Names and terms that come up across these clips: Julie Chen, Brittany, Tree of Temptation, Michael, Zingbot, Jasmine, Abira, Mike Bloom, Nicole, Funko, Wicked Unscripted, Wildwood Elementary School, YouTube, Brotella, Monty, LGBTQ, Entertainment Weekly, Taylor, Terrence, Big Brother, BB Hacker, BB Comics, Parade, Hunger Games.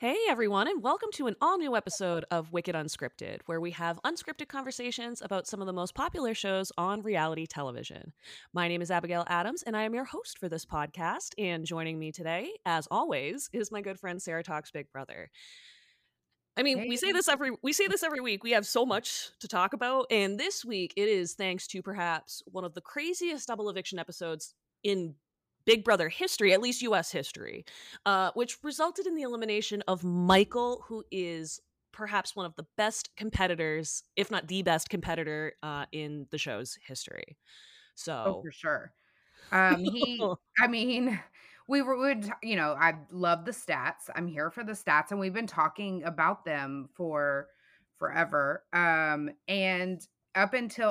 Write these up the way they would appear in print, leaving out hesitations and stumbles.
Hey everyone, and welcome to an all-new episode of Wicked Unscripted, where we have unscripted conversations about some of the most popular shows on reality television. My name is Abigail Adams, and I am your host for this podcast, and joining me today, as always, is my good friend Sarah Talks Big Brother. I mean, hey. We say this every week. We have so much to talk about, and this week it is thanks to perhaps one of the craziest double eviction episodes in Big Brother history, at least U.S. history, which resulted in the elimination of Michael, who is perhaps one of the best competitors, if not the best competitor in the show's history. So for sure. I love the stats. I'm here for the stats, and we've been talking about them for forever.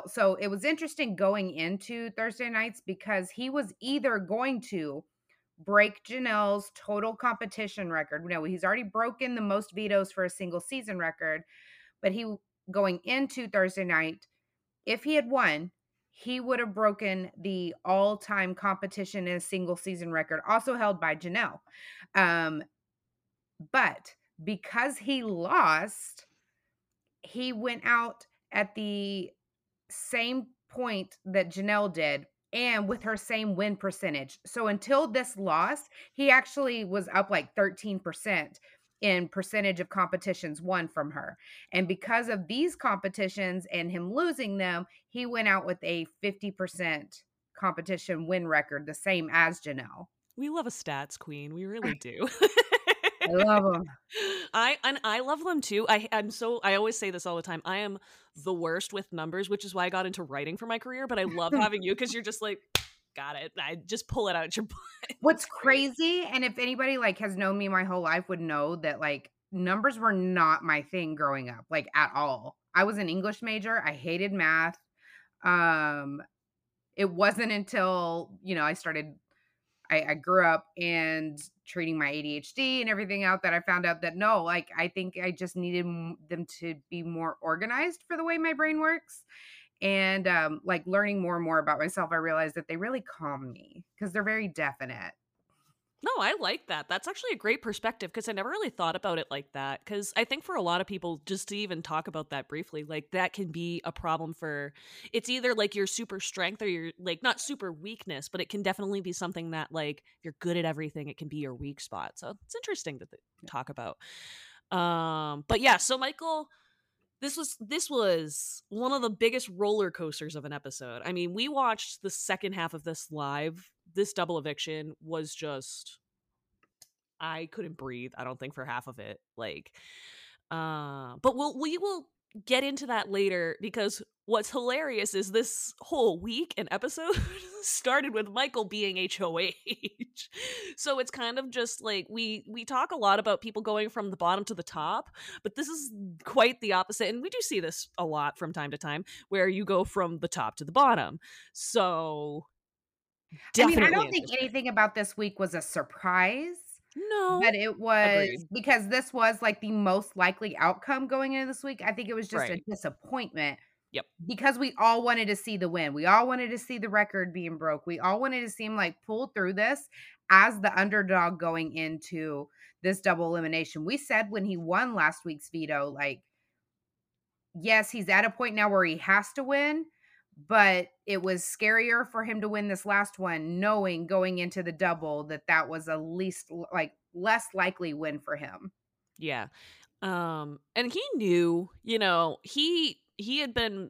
So it was interesting going into Thursday nights because he was either going to break Janelle's total competition record. No, he's already broken the most vetoes for a single season record, but he going into Thursday night, if he had won, he would have broken the all-time competition in a single season record, also held by Janelle. But because he lost, he went out at the same point that Janelle did and with her same win percentage. So until this loss, he actually was up like 13% in percentage of competitions won from her. And because of these competitions and him losing them, he went out with a 50% competition win record, the same as Janelle. We love a stats queen. We really do. I love them. I love them too. I always say this all the time. I am the worst with numbers, which is why I got into writing for my career. But I love having you because you're just like, got it. I just pull it out your butt. What's crazy, and if anybody like has known me my whole life would know that like numbers were not my thing growing up, like at all. I was an English major. I hated math. It wasn't until I grew up and treating my ADHD and everything out that I found out that no, like I think I just needed them to be more organized for the way my brain works. And like learning more and more about myself, I realized that they really calm me because they're very definite. No, I like that. That's actually a great perspective because I never really thought about it like that. Because I think for a lot of people, just to even talk about that briefly, like that can be a problem for, it's either like your super strength or your like not super weakness, but it can definitely be something that like you're good at everything. It can be your weak spot. So it's interesting to talk about. But yeah, so Michael, this was one of the biggest roller coasters of an episode. I mean, we watched the second half of this live. This double eviction was just, I couldn't breathe, I don't think, for half of it. Like, but we will get into that later because what's hilarious is this whole week and episode started with Michael being HOH. So it's kind of just like, we talk a lot about people going from the bottom to the top, but this is quite the opposite. And we do see this a lot from time to time where you go from the top to the bottom. So definitely. I mean, I don't think anything about this week was a surprise. No. But it was, agreed, because this was like the most likely outcome going into this week. I think it was just right, a disappointment. Yep. Because we all wanted to see the win. We all wanted to see the record being broke. We all wanted to see him like pull through this as the underdog going into this double elimination. We said when he won last week's veto, like, yes, he's at a point now where he has to win, but it was scarier for him to win this last one, knowing going into the double that was a least like less likely win for him. Yeah. And he knew, he had been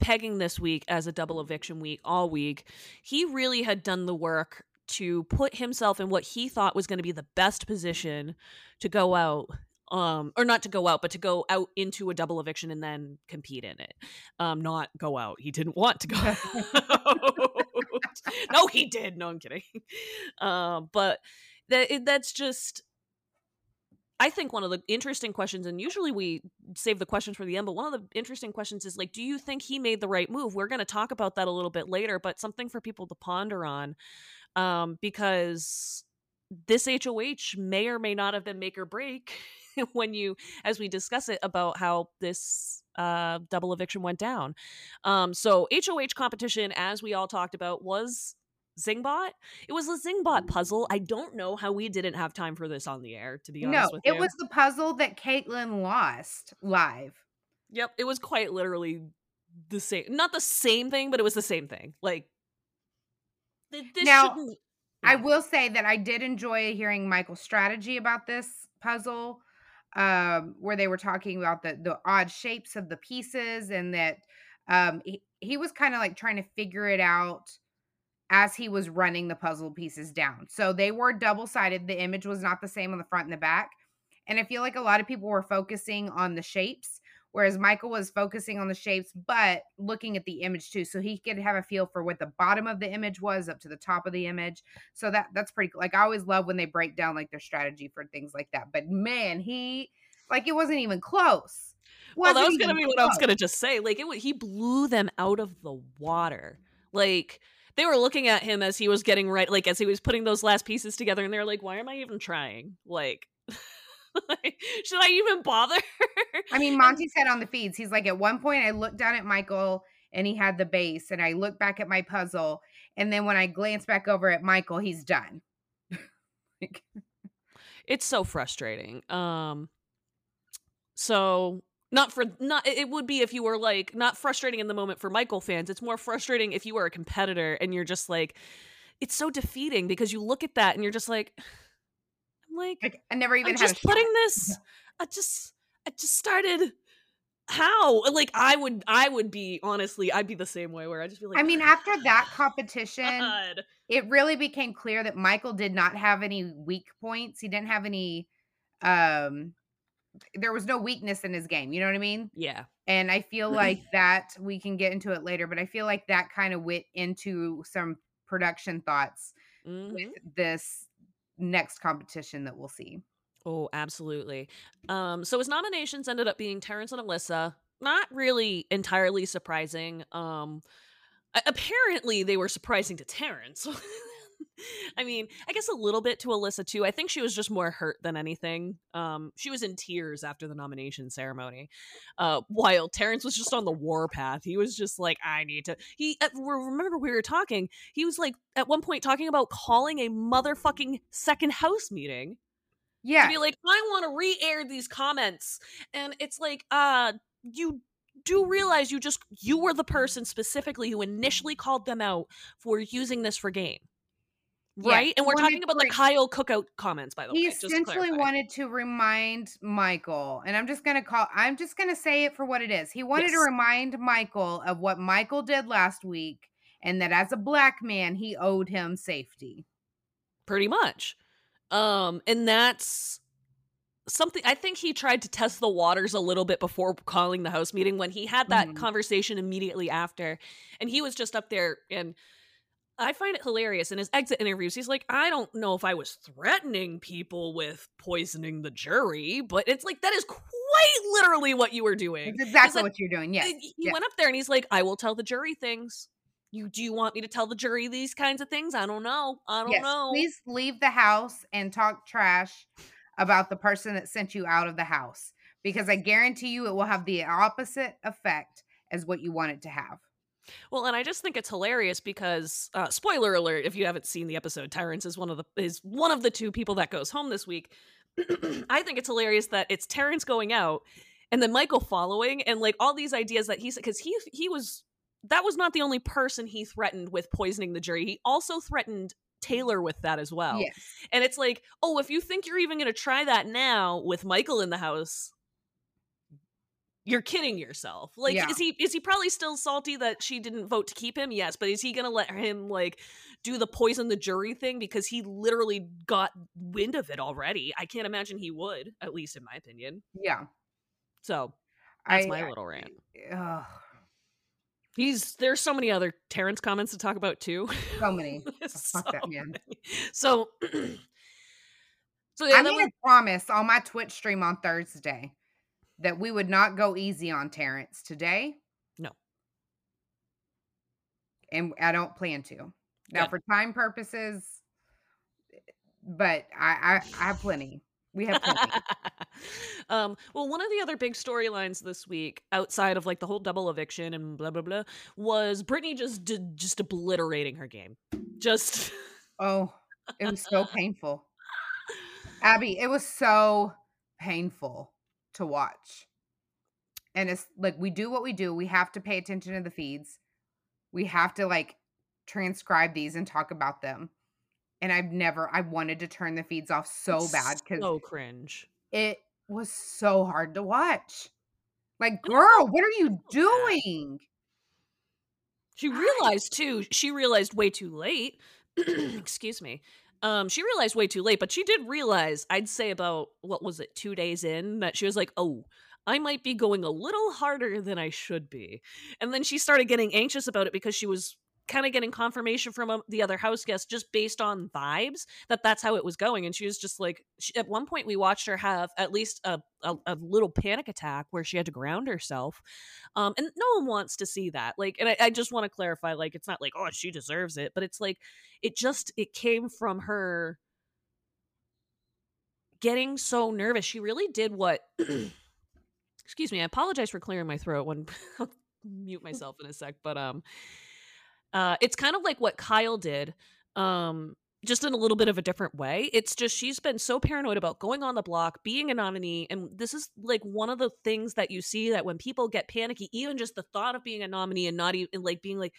pegging this week as a double eviction week all week. He really had done the work to put himself in what he thought was going to be the best position to go out, or not to go out, but to go out into a double eviction and then compete in it. Not go out. He didn't want to go out. No, he did. No, I'm kidding. But that's just, I think one of the interesting questions, and usually we save the questions for the end, but one of the interesting questions is like, do you think he made the right move? We're going to talk about that a little bit later, but something for people to ponder on, because this HOH may or may not have been make or break when you, as we discuss it, about how this double eviction went down. So HOH competition, as we all talked about, was Zingbot? It was the Zingbot puzzle. I don't know how we didn't have time for this on the air, to be honest with you. No, it was the puzzle that Caitlin lost live. Yep, it was quite literally the same. Not the same thing, but it was the same thing. Like, this shouldn't... I will say that I did enjoy hearing Michael's strategy about this puzzle, where they were talking about the odd shapes of the pieces, and that he was kind of like trying to figure it out as he was running the puzzle pieces down. So they were double-sided. The image was not the same on the front and the back. And I feel like a lot of people were focusing on the shapes, whereas Michael was focusing on the shapes, but looking at the image too. So he could have a feel for what the bottom of the image was up to the top of the image. So that's pretty cool. Like, I always love when they break down like their strategy for things like that. But man, it wasn't even close. Well, that was going to be what I was going to just say. Like, he blew them out of the water. Like, they were looking at him as he was getting right. Like, as he was putting those last pieces together, and they were like, why am I even trying? Like, should I even bother? I mean, Monty said on the feeds, he's like, at one point I looked down at Michael and he had the base, and I looked back at my puzzle, and then when I glanced back over at Michael, he's done. It's so frustrating. It would be if you were like, not frustrating in the moment for Michael fans, it's more frustrating if you were a competitor and you're just like, it's so defeating, because you look at that and you're just like, I never even had a shot. I just started. How? Like, I would be, honestly, I'd be the same way, where I just be like, I mean, after that competition, God. It really became clear that Michael did not have any weak points. He didn't have any, there was no weakness in his game. You know what I mean? Yeah. And I feel like that, we can get into it later, but I feel like that kind of went into some production thoughts with this next competition that we'll see. Oh, absolutely. So his nominations ended up being Terrence and Alyssa. Not really entirely surprising. Apparently they were surprising to Terrence. I mean, I guess a little bit to Alyssa too. I think she was just more hurt than anything. She was in tears after the nomination ceremony, while Terrence was just on the warpath. He was just like, I need to. Remember we were talking. He was like, at one point, talking about calling a motherfucking second house meeting. Yeah, to be like, I want to re-air these comments, and it's like, you do realize you were the person specifically who initially called them out for using this for game. Right? Yeah, and we're talking about the Kyle cookout comments, by the way. He essentially wanted to remind Michael, and I'm just going to say it for what it is. He wanted to remind Michael of what Michael did last week, and that as a black man, he owed him safety. Pretty much. And that's something, I think he tried to test the waters a little bit before calling the house meeting, when he had that conversation immediately after, and he was just up there, and I find it hilarious. In his exit interviews, he's like, I don't know if I was threatening people with poisoning the jury, but it's like, that is quite literally what you were doing. It's exactly what you're doing, yes. He went up there and he's like, I will tell the jury things. Do you want me to tell the jury these kinds of things? I don't know. I don't know. Please leave the house and talk trash about the person that sent you out of the house, because I guarantee you it will have the opposite effect as what you want it to have. Well, and I just think it's hilarious because, spoiler alert, if you haven't seen the episode, Terrence is one of the two people that goes home this week. I think it's hilarious that it's Terrence going out and then Michael following, and like all these ideas that he's, because that was not the only person he threatened with poisoning the jury. He also threatened Taylor with that as well. Yes. And it's like, oh, if you think you're even going to try that now with Michael in the house, you're kidding yourself. Like, is he probably still salty that she didn't vote to keep him? Yes. But is he going to let him like do the poison the jury thing? Because he literally got wind of it already. I can't imagine he would, at least in my opinion. Yeah. So that's my little rant. There's so many other Terrence comments to talk about too. So many. Fuck that man. So I'm going to promise on my Twitch stream on Thursday that we would not go easy on Terrence today. No. And I don't plan to. Now, for time purposes, but I have plenty. We have plenty. Well, one of the other big storylines this week, outside of like the whole double eviction and blah, blah, blah, was Brittany just obliterating her game. Just. Oh, it was so painful. Abby, it was so painful to watch. And it's like, we do what we do. We have to pay attention to the feeds. We have to like transcribe these and talk about them. And I wanted to turn the feeds off so bad. So cringe. It was so hard to watch. Like, girl, what are you doing? She realized too, way too late. Excuse me. She realized way too late, but she did realize, I'd say about, 2 days in, that she was like, oh, I might be going a little harder than I should be. And then she started getting anxious about it because she was kind of getting confirmation from the other house guests just based on vibes that that's how it was going. And she was just like, at one point we watched her have at least a little panic attack where she had to ground herself. And no one wants to see that. Like, and I just want to clarify, like, it's not like, oh, she deserves it, but it's like, it came from her getting so nervous. She really did what, excuse me, I apologize for clearing my throat when I'll mute myself in a sec, but, it's kind of like what Kyle did, just in a little bit of a different way. It's just she's been so paranoid about going on the block, being a nominee, and this is like one of the things that you see that when people get panicky, even just the thought of being a nominee and not even like being like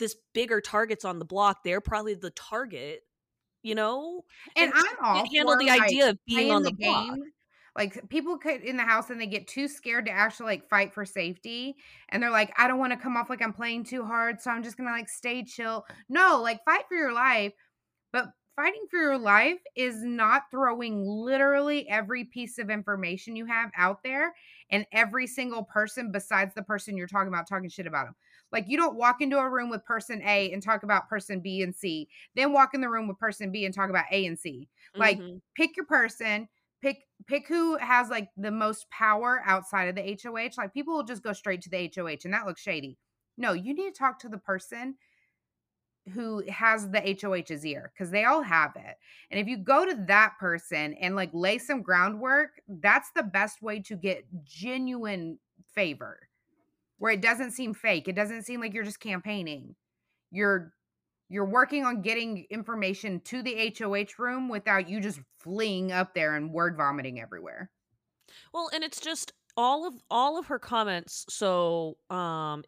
this bigger target's on the block, they're probably the target, you know? And I'm all for handle the idea of being on the block. Like, people could in the house and they get too scared to actually like fight for safety. And they're like, I don't want to come off like I'm playing too hard, so I'm just going to like stay chill. No, like, fight for your life. But fighting for your life is not throwing literally every piece of information you have out there and every single person besides the person you're talking about talking shit about them. Like, you don't walk into a room with person A and talk about person B and C, then walk in the room with person B and talk about A and C. Like, pick your person. Pick who has like the most power outside of the HOH. Like, people will just go straight to the HOH and that looks shady. No, you need to talk to the person who has the HOH's ear, because they all have it. And if you go to that person and like lay some groundwork, that's the best way to get genuine favor, where it doesn't seem fake. It doesn't seem like you're just campaigning. You're working on getting information to the HOH room without you just fleeing up there and word vomiting everywhere. Well, and it's just all of her comments. So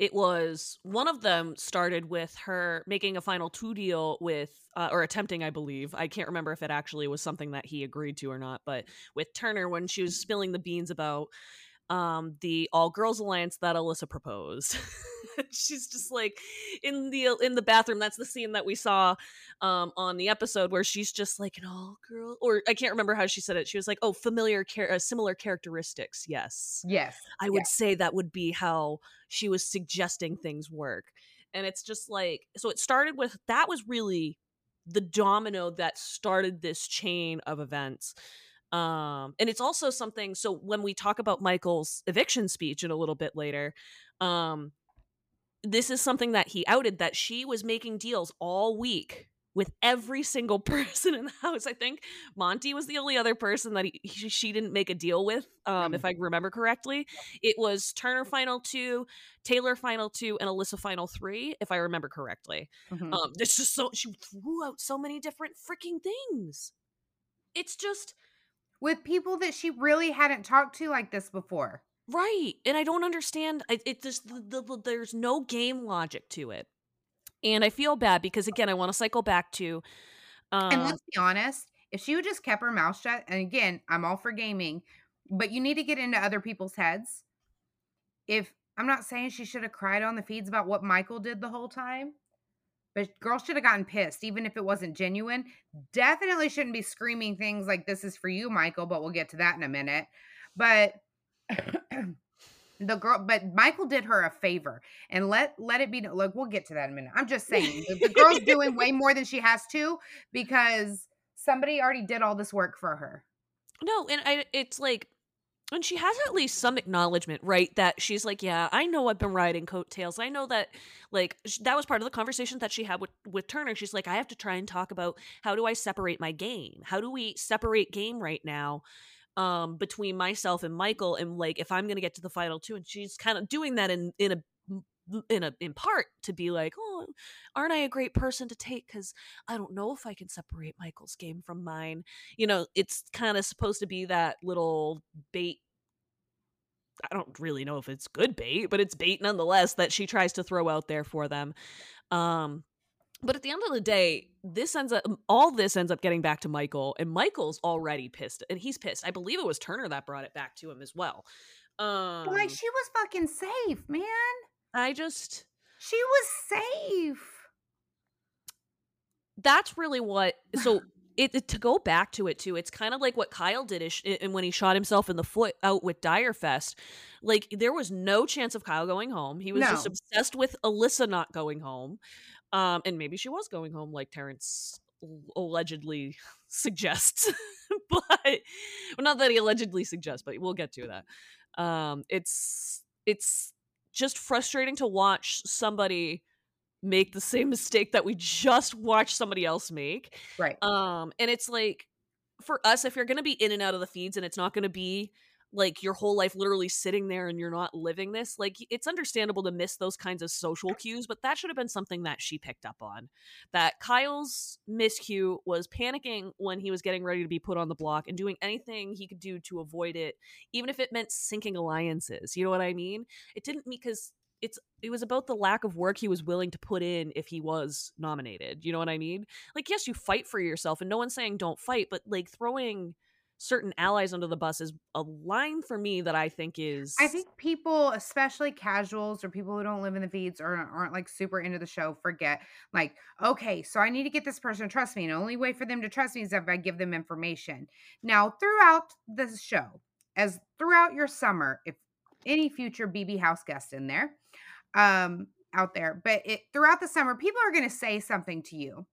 it was, one of them started with her making a final two deal with, or attempting, I believe. I can't remember if it actually was something that he agreed to or not, but with Turner, when she was spilling the beans about the all girls alliance that Alyssa proposed. She's just like in the bathroom. That's the scene that we saw on the episode where she's just like an all girl, or I can't remember how she said it. She was like, oh, familiar similar characteristics. Yes. I would say that would be how she was suggesting things work. And it's just like, so it started with, that was really the domino that started this chain of events. And it's also something, so when we talk about Michael's eviction speech in a little bit later, this is something that he outed, that she was making deals all week with every single person in the house. I think Monty was the only other person that she didn't make a deal with, if I remember correctly. It was Turner final 2, Taylor final 2, and Alyssa final 3, if I remember correctly. It's just so, she threw out so many different freaking things. It's just... with people that she really hadn't talked to like this before. Right. And I don't understand. It just, there's no game logic to it. And I feel bad because, again, I want to cycle back to... and let's be honest, if she would just kept her mouth shut, and again, I'm all for gaming, but you need to get into other people's heads. If I'm not saying she should have cried on the feeds about what Michael did the whole time, but girls should have gotten pissed, even if it wasn't genuine. Definitely shouldn't be screaming things like, this is for you, Michael, but we'll get to that in a minute. But but Michael did her a favor, and let it be, look, we'll get to that in a minute. I'm just saying, the girl's doing way more than she has to, because somebody already did all this work for her. No, and it's like, and she has at least some acknowledgement, right? That she's like, yeah, I know I've been riding coattails. I know that, like, that was part of the conversation that she had with Turner. She's like, I have to try and talk about, how do I separate my game? How do we separate game right now between myself and Michael, and like if I'm gonna get to the final two. And she's kind of doing that in part to be like, oh, aren't I a great person to take because I don't know if I can separate Michael's game from mine. You know, it's kind of supposed to be that little bait. I don't really know if it's good bait, but it's bait nonetheless that she tries to throw out there for them. But at the end of the day, all this ends up getting back to Michael, and Michael's already pissed, and he's pissed. I believe it was Turner that brought it back to him as well. Like, she was fucking safe, man. She was safe. That's really what. So it to go back to it too. It's kind of like what Kyle did, and when he shot himself in the foot out with Direfest, like there was no chance of Kyle going home. He was just obsessed with Alyssa not going home. And maybe she was going home, like Terrence allegedly suggests, but well, not that he allegedly suggests, but we'll get to that. It's just frustrating to watch somebody make the same mistake that we just watched somebody else make. Right. And it's like, for us, if you're going to be in and out of the feeds and it's not going to be like your whole life literally sitting there and you're not living this, like it's understandable to miss those kinds of social cues, but that should have been something that she picked up on. That Kyle's miscue was panicking when he was getting ready to be put on the block and doing anything he could do to avoid it, even if it meant sinking alliances. You know what I mean? It didn't, because it was about the lack of work he was willing to put in if he was nominated. You know what I mean? Like, yes, you fight for yourself, and no one's saying don't fight, but like throwing certain allies under the bus is a line for me that I think people, especially casuals or people who don't live in the feeds or aren't like super into the show, forget. Like, okay, so I need to get this person to trust me, and the only way for them to trust me is if I give them information. Now, throughout the show, as throughout your summer, if any future BB house guest in there, out there, but throughout the summer, people are going to say something to you,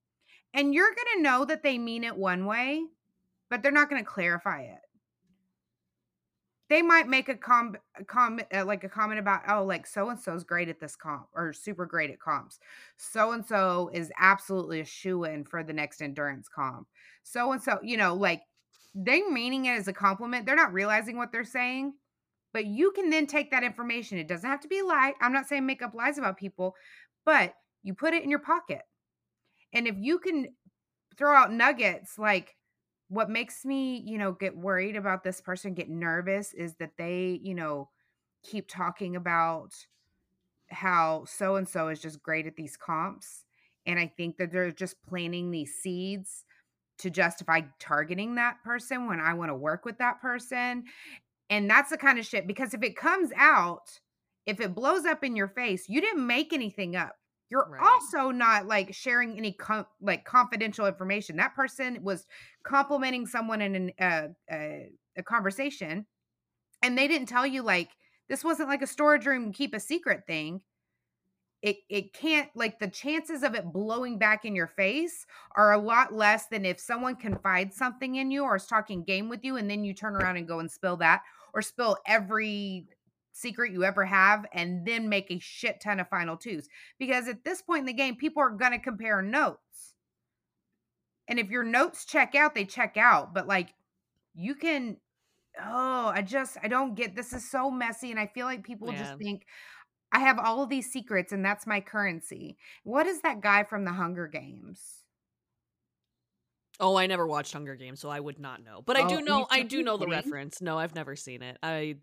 and you're going to know that they mean it one way, but they're not going to clarify it. They might make a comment about, oh, like so-and-so's great at this comp or super great at comps. So-and-so is absolutely a shoo-in for the next endurance comp. So-and-so, you know, like they're meaning it as a compliment. They're not realizing what they're saying, but you can then take that information. It doesn't have to be a lie. I'm not saying make up lies about people, but you put it in your pocket. And if you can throw out nuggets like, what makes me, you know, get worried about this person, get nervous, is that they, you know, keep talking about how so-and-so is just great at these comps. And I think that they're just planting these seeds to justify targeting that person when I want to work with that person. And that's the kind of shit, because if it comes out, if it blows up in your face, you didn't make anything up. You're right. Also not like sharing any confidential information. That person was complimenting someone in a conversation, and they didn't tell you, like, this wasn't like a storage room keep a secret thing. It can't, like, the chances of it blowing back in your face are a lot less than if someone confides something in you or is talking game with you, and then you turn around and go and spill that, or spill every secret you ever have, and then make a shit ton of final twos. Because at this point in the game, people are going to compare notes. And if your notes check out, they check out. But like, you can, I don't get, this is so messy. And I feel like people just think, I have all of these secrets and that's my currency. What is that guy from the Hunger Games? Oh, I never watched Hunger Games, so I would not know. But I do know the reference. No, I've never seen it.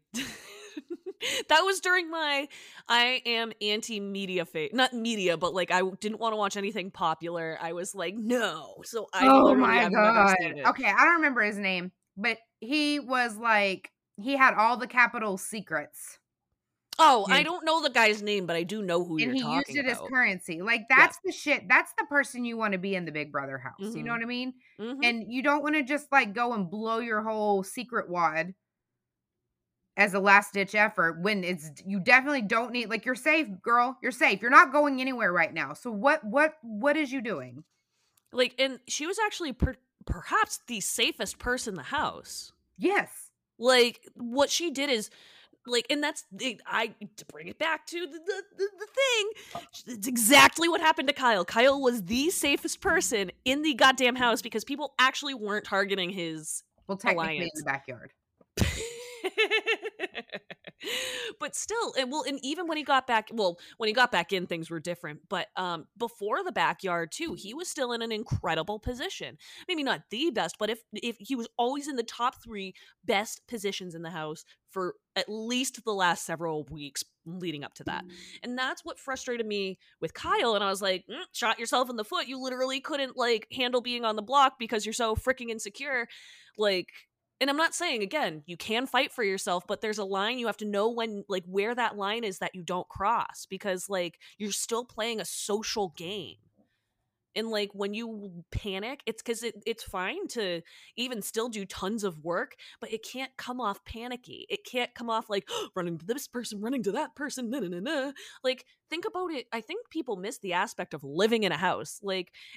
That was during my I am anti-media phase. Not media, but like I didn't want to watch anything popular. I was like, no. So I never seen it. Okay, I don't remember his name, but he was like, he had all the capital secrets. Oh, I don't know the guy's name, but I do know who you're talking about. And he used it as currency. Like, that's the shit. That's the person you want to be in the Big Brother house. Mm-hmm. You know what I mean? Mm-hmm. And you don't want to just, like, go and blow your whole secret wad as a last-ditch effort when you definitely don't need, like, you're safe, girl. You're safe. You're not going anywhere right now. So what is you doing? Like, and she was actually perhaps the safest person in the house. Yes. Like, what she did is... Like, and that's, to bring it back to the thing, it's exactly what happened to Kyle. Kyle was the safest person in the goddamn house because people actually weren't targeting his alliance. Technically in the backyard. But still, and even when he got back, in, things were different. But before the backyard too, he was still in an incredible position. Maybe not the best, but if he was always in the top three best positions in the house for at least the last several weeks leading up to that. And that's what frustrated me with Kyle. And I was like, shot yourself in the foot. You literally couldn't handle being on the block because you're so freaking insecure. And I'm not saying, again, you can fight for yourself, but there's a line you have to know when, where that line is that you don't cross, because you're still playing a social game. And when you panic, it's because it's fine to even still do tons of work, but it can't come off panicky. It can't come off running to this person, running to that person. Think about it. I think people miss the aspect of living in a house.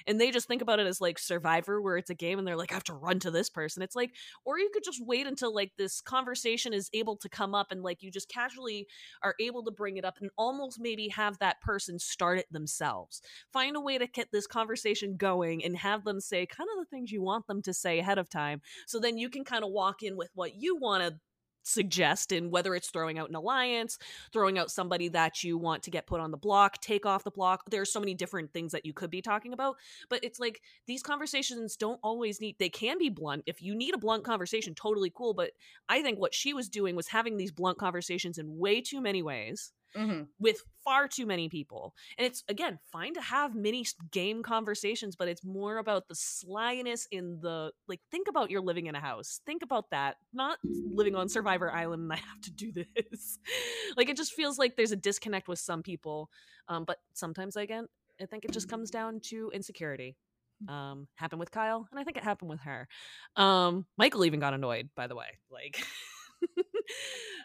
And they just think about it as Survivor, where it's a game and they're I have to run to this person. It's or you could just wait until this conversation is able to come up and you just casually are able to bring it up and almost maybe have that person start it themselves. Find a way to get this conversation going and have them say kind of the things you want them to say ahead of time. So then you can kind of walk in with what you want to suggest, and whether it's throwing out an alliance, throwing out somebody that you want to get put on the block, take off the block. There's so many different things that you could be talking about, but it's these conversations don't always need, they can be blunt. If you need a blunt conversation, totally cool. But I think what she was doing was having these blunt conversations in way too many ways. Mm-hmm. With far too many people. And it's, again, fine to have mini game conversations, but it's more about the slyness in the, think about you're living in a house. Think about that. Not living on Survivor Island and I have to do this. It just feels like there's a disconnect with some people. But sometimes, again, I think it just comes down to insecurity. Happened with Kyle, and I think it happened with her. Michael even got annoyed, by the way.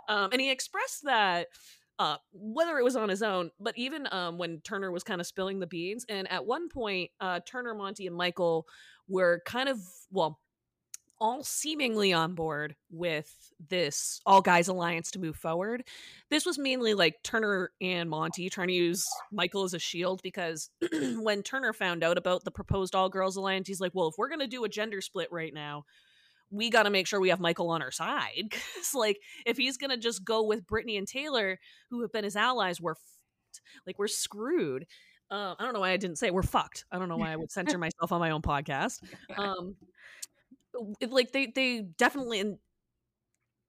And he expressed that whether it was on his own, but even when Turner was kind of spilling the beans. And at one point, Turner, Monty, and Michael were kind of, all seemingly on board with this all guys alliance to move forward. This was mainly Turner and Monty trying to use Michael as a shield, because when Turner found out about the proposed all girls alliance, he's like, well, if we're going to do a gender split right now, we got to make sure we have Michael on our side. Because, if he's going to just go with Brittany and Taylor, who have been his allies, we're fucked. We're screwed. I don't know why I didn't say we're fucked. I don't know why I would censor myself on my own podcast. They definitely, and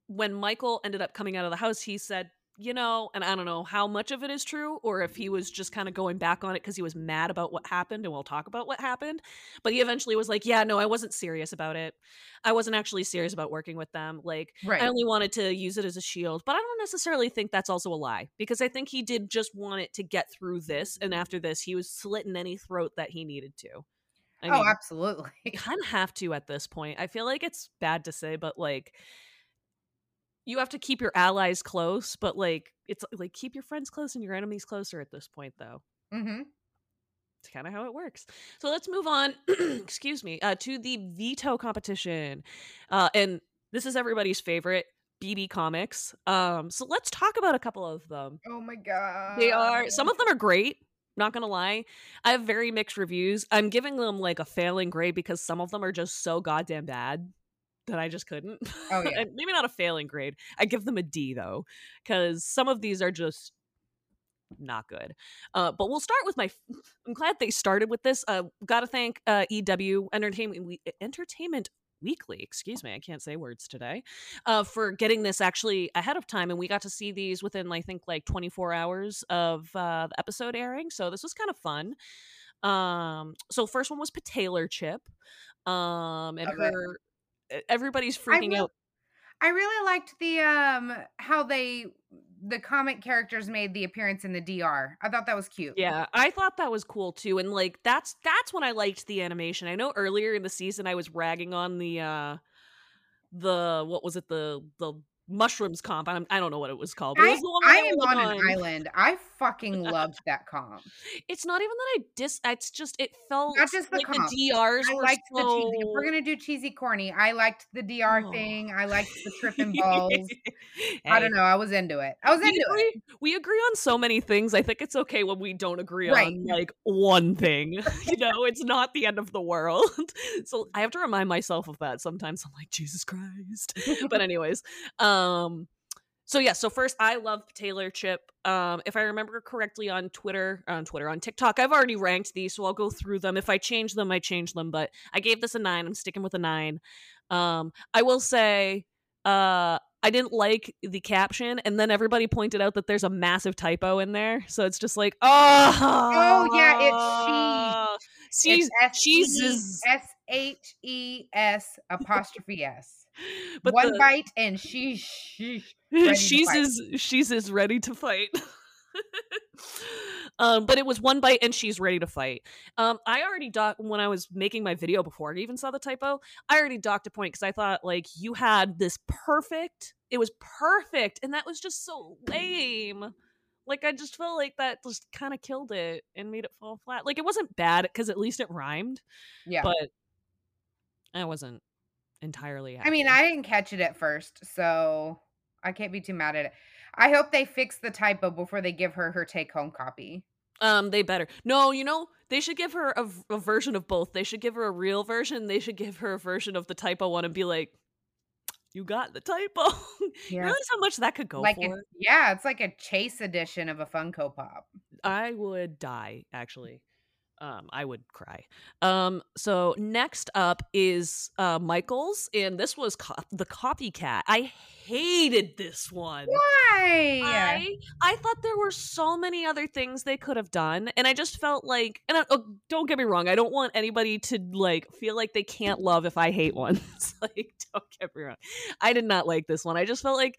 when Michael ended up coming out of the house, he said, and I don't know how much of it is true or if he was just kind of going back on it because he was mad about what happened, and we'll talk about what happened. But he eventually was like, yeah, no, I wasn't serious about it. I wasn't actually serious about working with them. Right. I only wanted to use it as a shield. But I don't necessarily think that's also a lie, because I think he did just want it to get through this. And after this, he was slitting any throat that he needed to. I mean, absolutely. You kind of have to at this point. I feel like it's bad to say, but you have to keep your allies close, but it's keep your friends close and your enemies closer at this point, though. Mm-hmm. It's kind of how it works. So let's move on, excuse me, to the veto competition. And this is everybody's favorite, BB Comics. So let's talk about a couple of them. Oh my God. Some of them are great. Not gonna lie, I have very mixed reviews. I'm giving them a failing grade because some of them are just so goddamn bad that I just couldn't. Oh, yeah. Maybe not a failing grade. I give them a D, though, because some of these are just not good. But we'll start with I'm glad they started with this. Gotta thank EW, Entertainment Weekly, excuse me, I can't say words today, for getting this actually ahead of time. And we got to see these within, 24 hours of the episode airing. So this was kind of fun. So first one was Taylor Chip. And okay. Her... everybody's freaking out. I really liked the how the comic characters made the appearance in the DR. I thought that was cute. Yeah, I thought that was cool too. And that's when I liked the animation. I know earlier in the season I was ragging on the what was it, the mushrooms comp. I don't know what it was called. But it was the one I am on an island. I fucking loved that comp. It's not even that I it's just it felt not just the DRs. I liked the cheesy. If we're gonna do cheesy corny, I liked the DR thing. I liked the tripping balls. Hey. I don't know. I was into it. We agree. We agree on so many things. I think it's okay when we don't agree on one thing. It's not the end of the world. So I have to remind myself of that sometimes. I'm like, Jesus Christ. But anyways, So yeah, so first, I love Taylor Chip. If I remember correctly on TikTok, I've already ranked these, so I'll go through them. If I change them, I change them, but I gave this a 9. I'm sticking with a 9. I will say, I didn't like the caption, and then everybody pointed out that there's a massive typo in there, so it's just like, oh yeah, it's she. She's SHES''s. But one bite and she's ready to fight. But it was one bite and she's ready to fight. I already docked when I was making my video before I even saw the typo. I already docked a point because I thought, like, you had this perfect. It was perfect, and that was just so lame. Like, I just felt like that just kind of killed it and made it fall flat. Like, it wasn't bad because at least it rhymed. Yeah, but I wasn't entirely happy. I mean, I didn't catch it at first, so I can't be too mad at it. I hope they fix the typo before they give her take-home copy. They better. No, you know, they should give her a version of both. They should give her a real version. They should give her a version of the typo one and be like, you got the typo. Yes. You realize how much that could go like for? Yeah, it's like a Chase edition of a Funko Pop. I would die, actually. I would cry. So next up is Michael's, and this was the copycat. I hated this one. Why? I thought there were so many other things they could have done, and I just felt like, and don't get me wrong, I don't want anybody to like feel like they can't love if I hate one. It's like, don't get me wrong, I did not like this one. I just felt like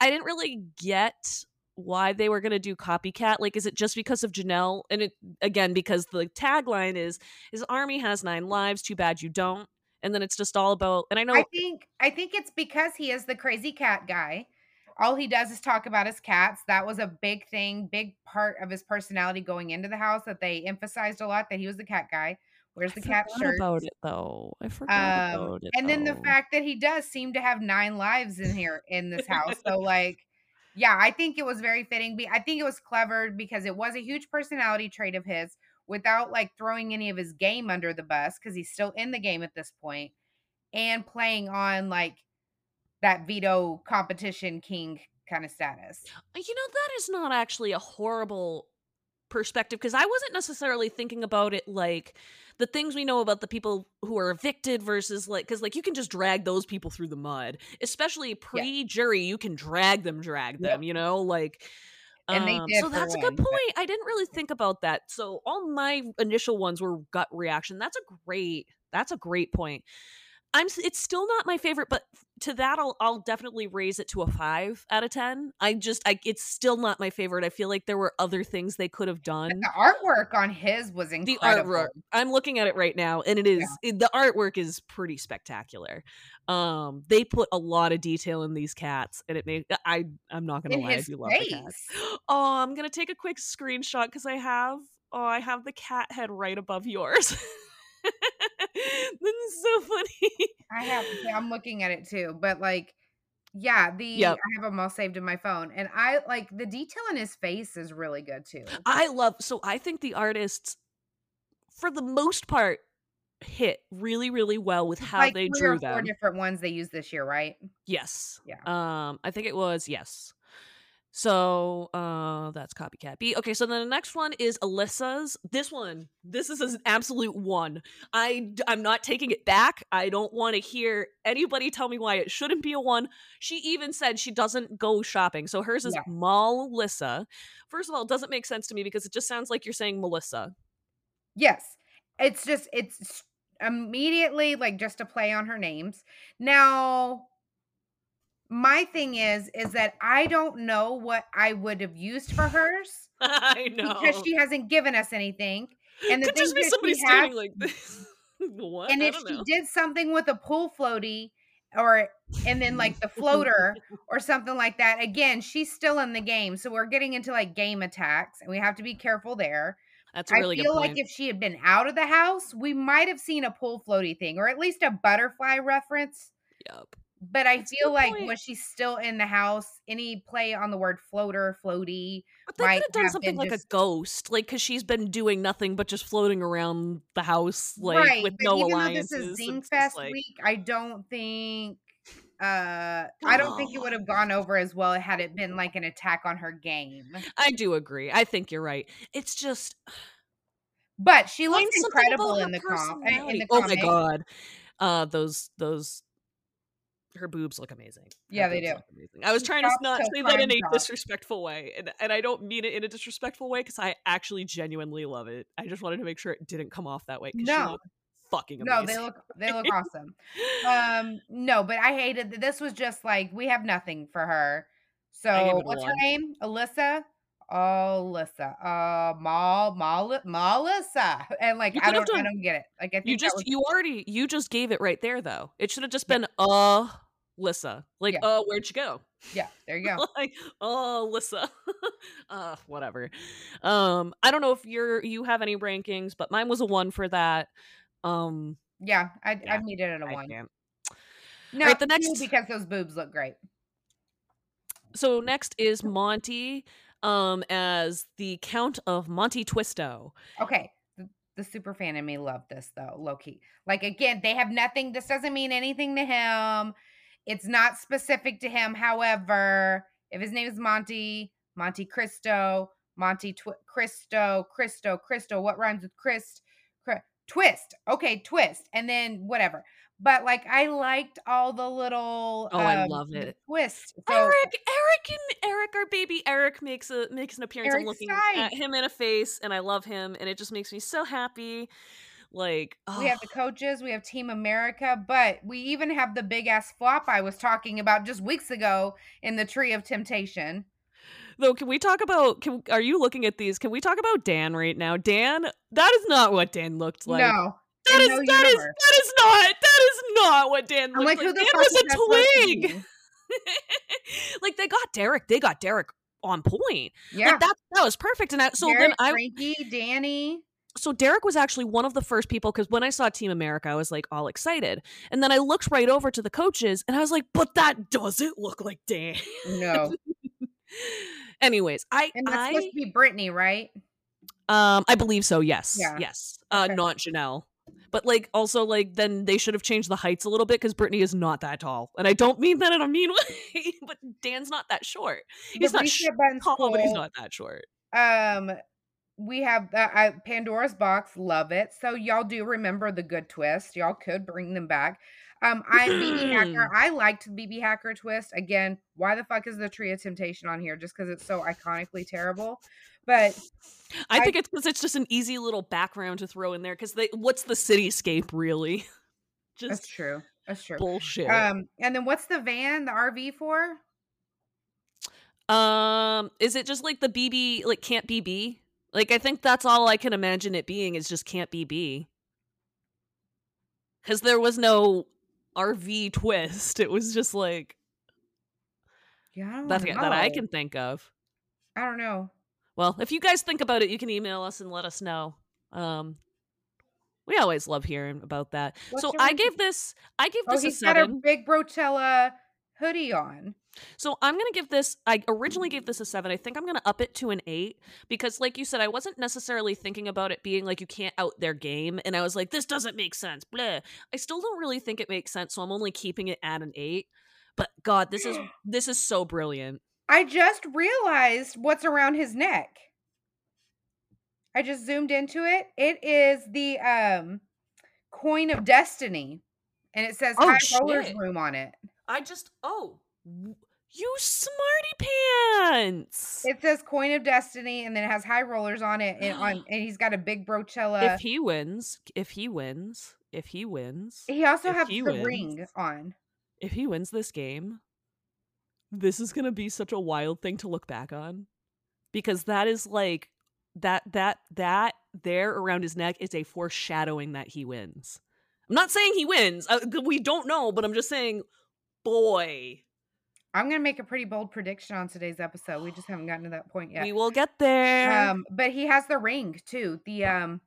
I didn't really get why they were going to do copycat. Like, is it just because of Janelle? And it, again, because the tagline is his army has 9 lives, too bad you don't. And then it's just all about, and I think it's because he is the crazy cat guy. All he does is talk about his cats. That was a big thing, big part of his personality going into the house, that they emphasized a lot, that he was the cat guy. Where's the cat shirt? I forgot about it. And then the fact that he does seem to have 9 lives in this house. So like, yeah, I think it was very fitting. I think it was clever because it was a huge personality trait of his without like throwing any of his game under the bus, because he's still in the game at this point, and playing on like that veto competition king kind of status. You know, that is not actually a horrible perspective, because I wasn't necessarily thinking about it like the things we know about the people who are evicted versus like, because like you can just drag those people through the mud, especially pre-jury. Yeah. You can drag them, yeah. You know, like, and they did, so that's a good point. I didn't really think about that. So all my initial ones were gut reaction. That's a great point. It's still not my favorite, but to that, I'll definitely raise it to a 5 out of 10. It's still not my favorite. I feel like there were other things they could have done. And the artwork on his was incredible. The artwork. I'm looking at it right now, and it is the artwork is pretty spectacular. They put a lot of detail in these cats, and it made I'm not gonna lie, I do love the cats. Oh, I'm gonna take a quick screenshot because I have the cat head right above yours. This is so funny. I'm looking at it too, but like, yeah, I have them all saved in my phone, and I like the detail in his face is really good too. I think the artists, for the most part, hit really, really well with how like they drew them. 4 different ones they used this year, right? Yes. Yeah. I think it was yes. So that's copycat B. Okay, so then the next one is Alyssa's. This is an absolute 1. I'm not taking it back. I don't want to hear anybody tell me why it shouldn't be a 1. She even said she doesn't go shopping. So hers is Mal Alyssa. First of all, it doesn't make sense to me because it just sounds like you're saying Melissa. Yes. It's just, it's immediately like just a play on her names. Now, my thing is that I don't know what I would have used for hers. I know. Because she hasn't given us anything. And the could thing just be somebody standing like this. What? And if she did something with a pool floaty and then like the floater or something like that, again, she's still in the game. So we're getting into like game attacks, and we have to be careful there. That's a really good point. I feel like if she had been out of the house, we might have seen a pool floaty thing or at least a butterfly reference. Yep. But I feel like when she's still in the house, any play on the word floater, floaty. But they could have done something like a ghost, like because she's been doing nothing but just floating around the house, like with no alliances. Even though this is Zingfest week, I don't think I don't think it would have gone over as well had it been like an attack on her game. I do agree. I think you're right. It's just, but she looks incredible in the comic. Oh my god, those her boobs look amazing. Yeah, they do. I was trying to not say that in a disrespectful way, and I don't mean it in a disrespectful way because I actually genuinely love it. I just wanted to make sure it didn't come off that way. No. Fucking amazing. No, they look awesome. No, but I hated that this was just like, we have nothing for her. So what's her name? Alyssa. And like I don't get it. Like I think you just gave it right there though. It should have just been Alyssa. Like where'd you go? Yeah, there you go. Like Alyssa. Whatever. I don't know if you have any rankings, but mine was a 1 for that. I needed it a 1. No, right, the next, because those boobs look great. So next is Monty, as the Count of Monte Twisto. Okay, the super fan in me loved this though, low key. Like again, they have nothing. This doesn't mean anything to him. It's not specific to him. However, if his name is Monte Cristo. What rhymes with Christ? Twist. Okay, twist. And then whatever. But like I liked all the little I love it. Twist. So, Eric, our baby Eric makes an appearance. I'm looking at him in a face and I love him and it just makes me so happy. Like we have the coaches, we have Team America, but we even have the big ass flop I was talking about just weeks ago in the Tree of Temptation. Though, are you looking at these? Can we talk about Dan right now? Dan, that is not what Dan looked like. No. That is not what Dan looked like. Dan was a twig. Like they got Derek on point. Yeah. Like that was perfect. And Frankie, Danny. So Derek was actually one of the first people, because when I saw Team America, I was like all excited. And then I looked right over to the coaches and I was like, but that doesn't look like Dan. No. Anyways, that's supposed to be Brittany, right? I believe so. Yes. Yeah. Yes. Okay. Not Janelle, but like also like then they should have changed the heights a little bit because Brittany is not that tall, and I don't mean that in a mean way. But Dan's not that short. He's not tall, but he's not that short. We have Pandora's box. Love it. So y'all do remember the good twist. Y'all could bring them back. I'm BB Hacker. I liked BB Hacker twist. Again, why the fuck is the Tree of Temptation on here? Just because it's so iconically terrible. But I think it's because it's just an easy little background to throw in there. Because what's the cityscape really? Just That's true. Bullshit. And then what's the van, the RV for? Is it just like the BB, like can't BB? Like I think that's all I can imagine it being is just can't BB. Because there was no RV twist. It was just like, that I can think of. I don't know. Well, if you guys think about it, you can email us and let us know. We always love hearing about that. I gave this a 7. He's got a big Brotella hoodie on. So I'm going to give this, I originally gave this a 7. I think I'm going to up it to an 8 because like you said, I wasn't necessarily thinking about it being like you can't out their game. And I was like, this doesn't make sense. Blah. I still don't really think it makes sense. So I'm only keeping it at an 8. But God, this is so brilliant. I just realized what's around his neck. I just zoomed into it. It is the Coin of Destiny. And it says High Roller's Room on it. You smarty pants! It says Coin of Destiny, and then it has High Rollers on it, and he's got a big Brocella. If he wins, he also has the ring on. If he wins this game, this is gonna be such a wild thing to look back on, because that is like that there around his neck is a foreshadowing that he wins. I'm not saying he wins. We don't know, but I'm just saying, boy. I'm going to make a pretty bold prediction on today's episode. We just haven't gotten to that point yet. We will get there. But he has the ring too. The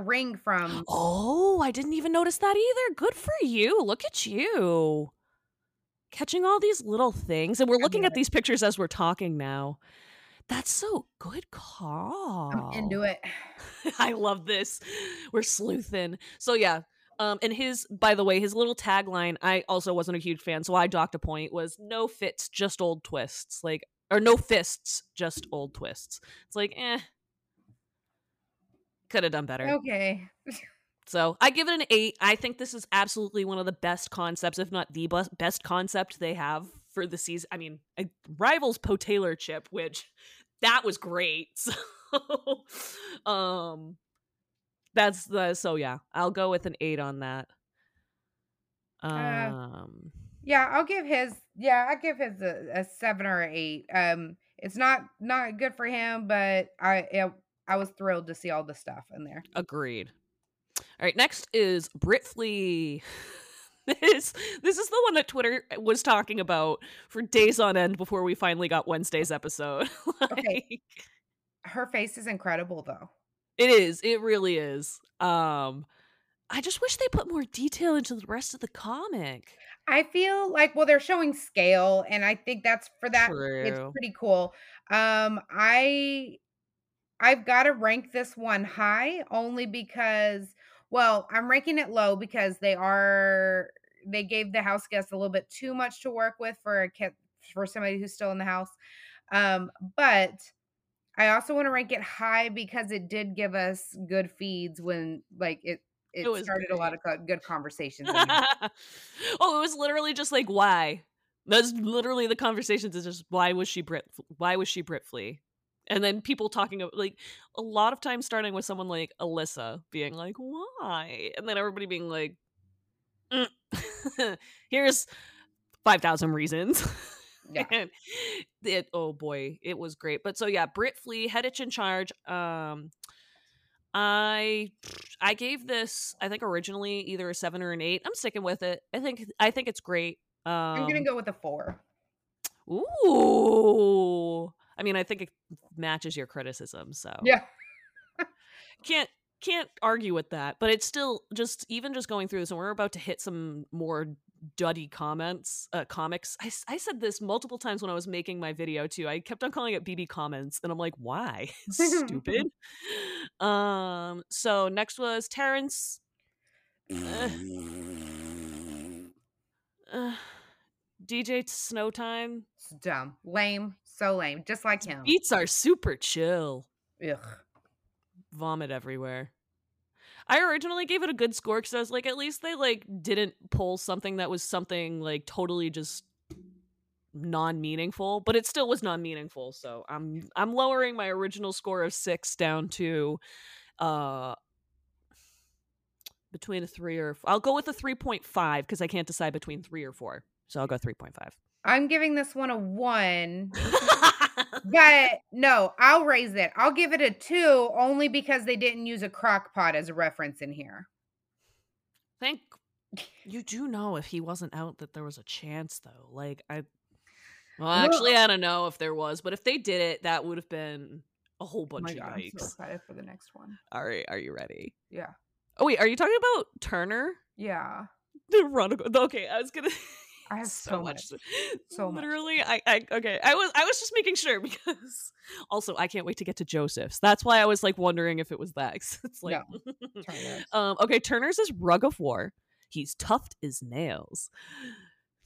ring from. Oh, I didn't even notice that either. Good for you. Look at you. Catching all these little things. And we're looking at these pictures as we're talking now. That's so good call. I'm into it. I love this. We're sleuthing. So yeah. And his, by the way, his little tagline, I also wasn't a huge fan, so I docked a point, was no fits, just old twists. Like, or no fists, just old twists. It's like, eh. Could have done better. Okay. So I give it an 8. I think this is absolutely one of the best concepts, if not the best concept they have for the season. I mean, it rivals Po Taylor Chip, which that was great. So, that's the, so yeah, I'll go with an 8 on that. Yeah, I'll give his, yeah, I give his a 7 or 8. It's not good for him, but I was thrilled to see all the stuff in there. Agreed. All right, next is Britt Flea. This is the one that Twitter was talking about for days on end before we finally got Wednesday's episode. Like, okay. Her face is incredible, though. It is. It really is. I just wish they put more detail into the rest of the comic. I feel like, well, they're showing scale, and I think that's for that. True. It's pretty cool. I've got to rank this one high only because, well, I'm ranking it low because they gave the house guests a little bit too much to work with for somebody who's still in the house. But I also want to rank it high because it did give us good feeds when, like, it started great. A lot of good conversations. Oh, it was literally just like, why? That's literally the conversations. Is just, why was she Britt Flea? And then people talking about, like, a lot of times starting with someone like Alyssa being like, why? And then everybody being like, here's 5,000 reasons. Yeah. And oh boy, it was great. But so yeah, Britt Flea, head itch in charge. I gave this, I think, originally either a 7 or an 8. I'm sticking with it. I think it's great. I'm gonna go with a 4. Ooh. I mean, I think it matches your criticism, so yeah. Can't argue with that. But it's still just going through this, and we're about to hit some more duddy comics. I said this multiple times when I was making my video too. I kept on calling it BB Comments, and I'm like, why? Stupid. So next was Terrence. DJ Snow Time. It's dumb. Lame. So lame. Just like him. Beats are super chill. Ugh. Vomit everywhere. I originally gave it a good score because I was like, at least they like didn't pull something that was something like totally just non-meaningful, but it still was non-meaningful. So I'm lowering my original score of 6 down to between a 3 or 4. I'll go with a 3.5 because I can't decide between 3 or 4. So I'll go 3.5. I'm giving this one a 1. But no, I'll raise it. I'll give it a 2 only because they didn't use a crock pot as a reference in here. Thank you. Do know if he wasn't out that there was a chance though. Like actually, I don't know if there was, but if they did it, that would have been a whole bunch of yikes. I'm so excited for the next one. All right, are you ready? Yeah. Oh wait, are you talking about Turner? Yeah. Okay, I was gonna. I have so much. So literally, much. I was just making sure because also I can't wait to get to Joseph's. That's why I was like wondering if it was that. It's like, no. Okay, Turner's is Rug of War. He's tough as nails.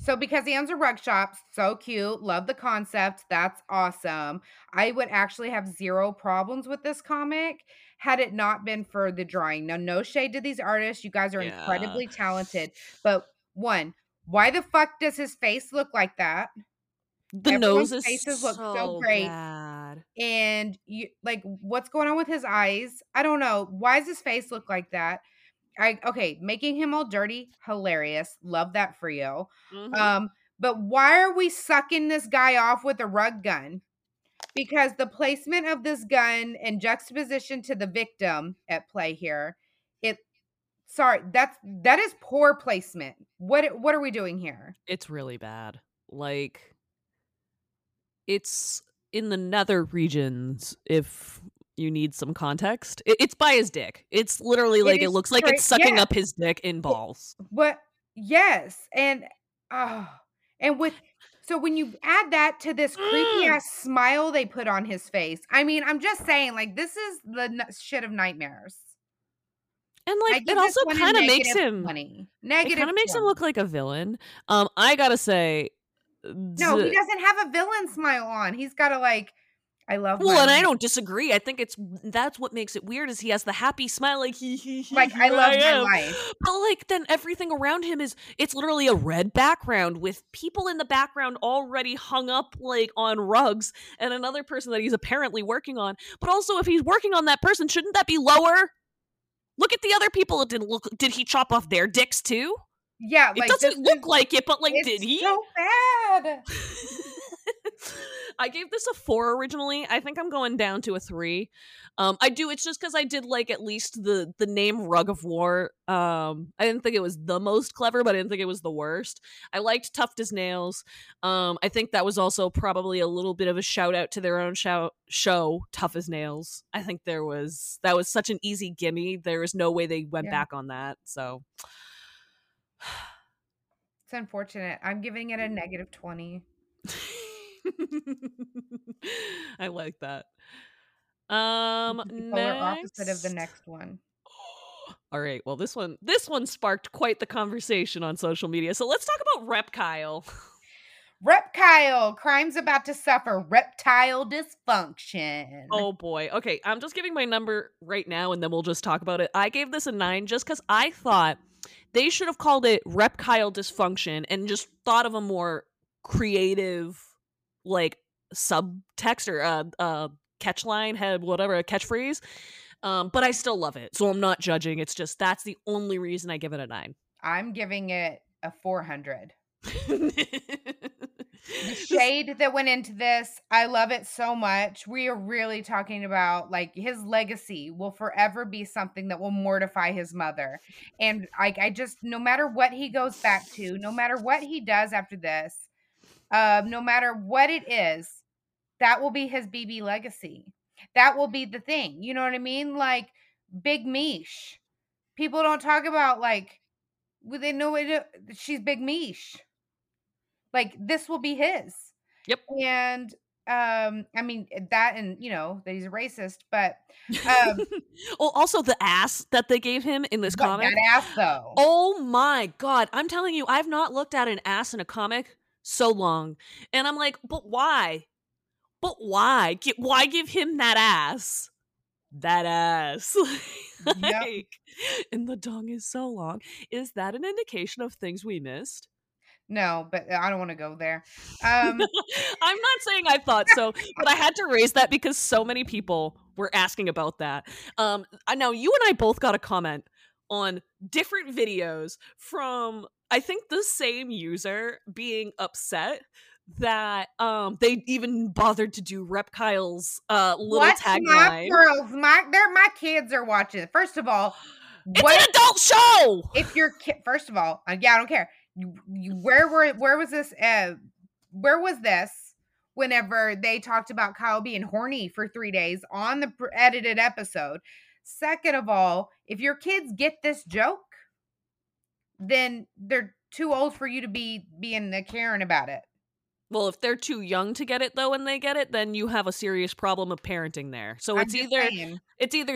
So because he owns a rug shop, so cute. Love the concept. That's awesome. I would actually have 0 problems with this comic had it not been for the drawing. Now, no shade to these artists. You guys are incredibly talented, but one. Why the fuck does his face look like that? The Everyone's nose faces look so great. Bad. And you like what's going on with his eyes? I don't know. Why does his face look like that? Making him all dirty, hilarious. Love that for you. Mm-hmm. But why are we sucking this guy off with a rug gun? Because the placement of this gun in juxtaposition to the victim at play here, sorry, that is poor placement. What are we doing here? It's really bad. Like, it's in the nether regions. If you need some context, it's by his dick. It's literally like it looks like it's sucking up his dick in balls. But yes, and with so when you add that to this creepy ass smile they put on his face, I mean, I'm just saying, like, this is the shit of nightmares. And like it also kind of makes him It kind of makes him look like a villain. I gotta say, no, he doesn't have a villain smile on. He's gotta like, I love. Well, and I don't disagree. I think that's what makes it weird is he has the happy smile, like he like I love my life. But like then everything around him is it's literally a red background with people in the background already hung up like on rugs and another person that he's apparently working on. But also, if he's working on that person, shouldn't that be lower? Look at the other people. Did he chop off their dicks too? Yeah, like, it doesn't look like it, but like, did he? It's so bad. I gave this a 4 originally. I think I'm going down to a 3. I do. It's just because I did like at least the name Rug of War. I didn't think it was the most clever, but I didn't think it was the worst. I liked Tough as Nails. I think that was also probably a little bit of a shout out to their own show, Tough as Nails. I think that was such an easy gimme. There is no way they went back on that. So it's unfortunate. I'm giving it a -20. I like that. The polar opposite of the next one. All right. Well, this one sparked quite the conversation on social media. So let's talk about Rep Kyle. Rep Kyle, crime's about to suffer reptile dysfunction. Oh boy. Okay, I'm just giving my number right now, and then we'll just talk about it. I gave this a 9 just because I thought they should have called it Rep Kyle dysfunction and just thought of a more creative, like subtext or catch line, head, whatever, a catchphrase. But I still love it, so I'm not judging. It's just that's the only reason I give it a 9. I'm giving it a 400. The shade that went into this, I love it so much. We are really talking about like his legacy will forever be something that will mortify his mother. And I just, no matter what he goes back to, no matter what he does after this, no matter what it is, that will be his BB legacy. That will be the thing. You know what I mean? Like Big Mish. People don't talk about like, well, they know it, she's Big Mish. Like this will be his. Yep. And I mean that, and you know that he's a racist, but well, also the ass that they gave him in this comic. That ass though. Oh my God! I'm telling you, I've not looked at an ass in a comic so long, and I'm like, but why give him that ass like, yep. And the dong is so long. Is that an indication of things we missed? No, but I don't want to go there. I'm not saying I thought so, but I had to raise that because so many people were asking about that. I know you and I both got a comment on different videos from I think the same user being upset that they even bothered to do Rep Kyle's little tagline. My girls, my kids are watching it. First of all, it's an adult show. If your kid, first of all, yeah, I don't care. Where was this? Whenever they talked about Kyle being horny for 3 days on the edited episode. Second of all, if your kids get this joke, then they're too old for you to be being a Karen about it. Well, if they're too young to get it though, and they get it, then you have a serious problem of parenting there. So it's either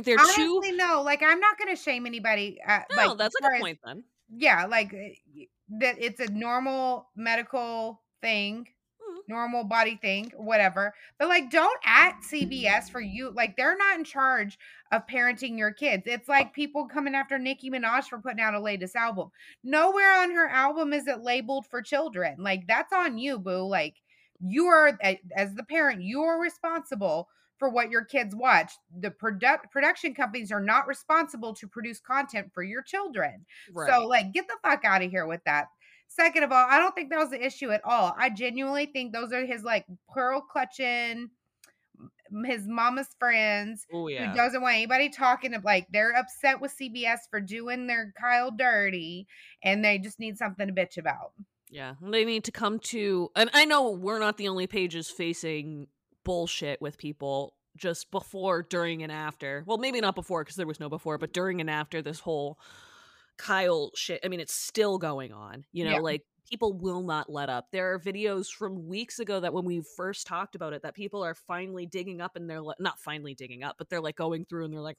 they're too. Honestly, no, like I'm not going to shame anybody. No, like, that's a good point then. Yeah, like that. It's a normal medical thing, normal body thing, whatever. But like, don't at CBS for you. Like, they're not in charge of parenting your kids. It's like people coming after Nicki Minaj for putting out a latest album. Nowhere on her album is it labeled for children. Like, that's on you, boo. Like, you are, as the parent, you are responsible for what your kids watch. The production companies are not responsible to produce content for your children. Right. So, like, get the fuck out of here with that. Second of all, I don't think that was the issue at all. I genuinely think those are his like pearl clutching, his mama's friends. Ooh, yeah. Who doesn't want anybody talking to, like, they're upset with CBS for doing their Kyle dirty and they just need something to bitch about. Yeah, they need to come to, and I know we're not the only pages facing bullshit with people just before, during, and after. Well, maybe not before because there was no before, but during and after this whole Kyle shit. I mean, it's still going on, you know, like people will not let up. There are videos from weeks ago that when we first talked about it, that people are finally digging up, and they're not finally digging up, but they're like going through and they're like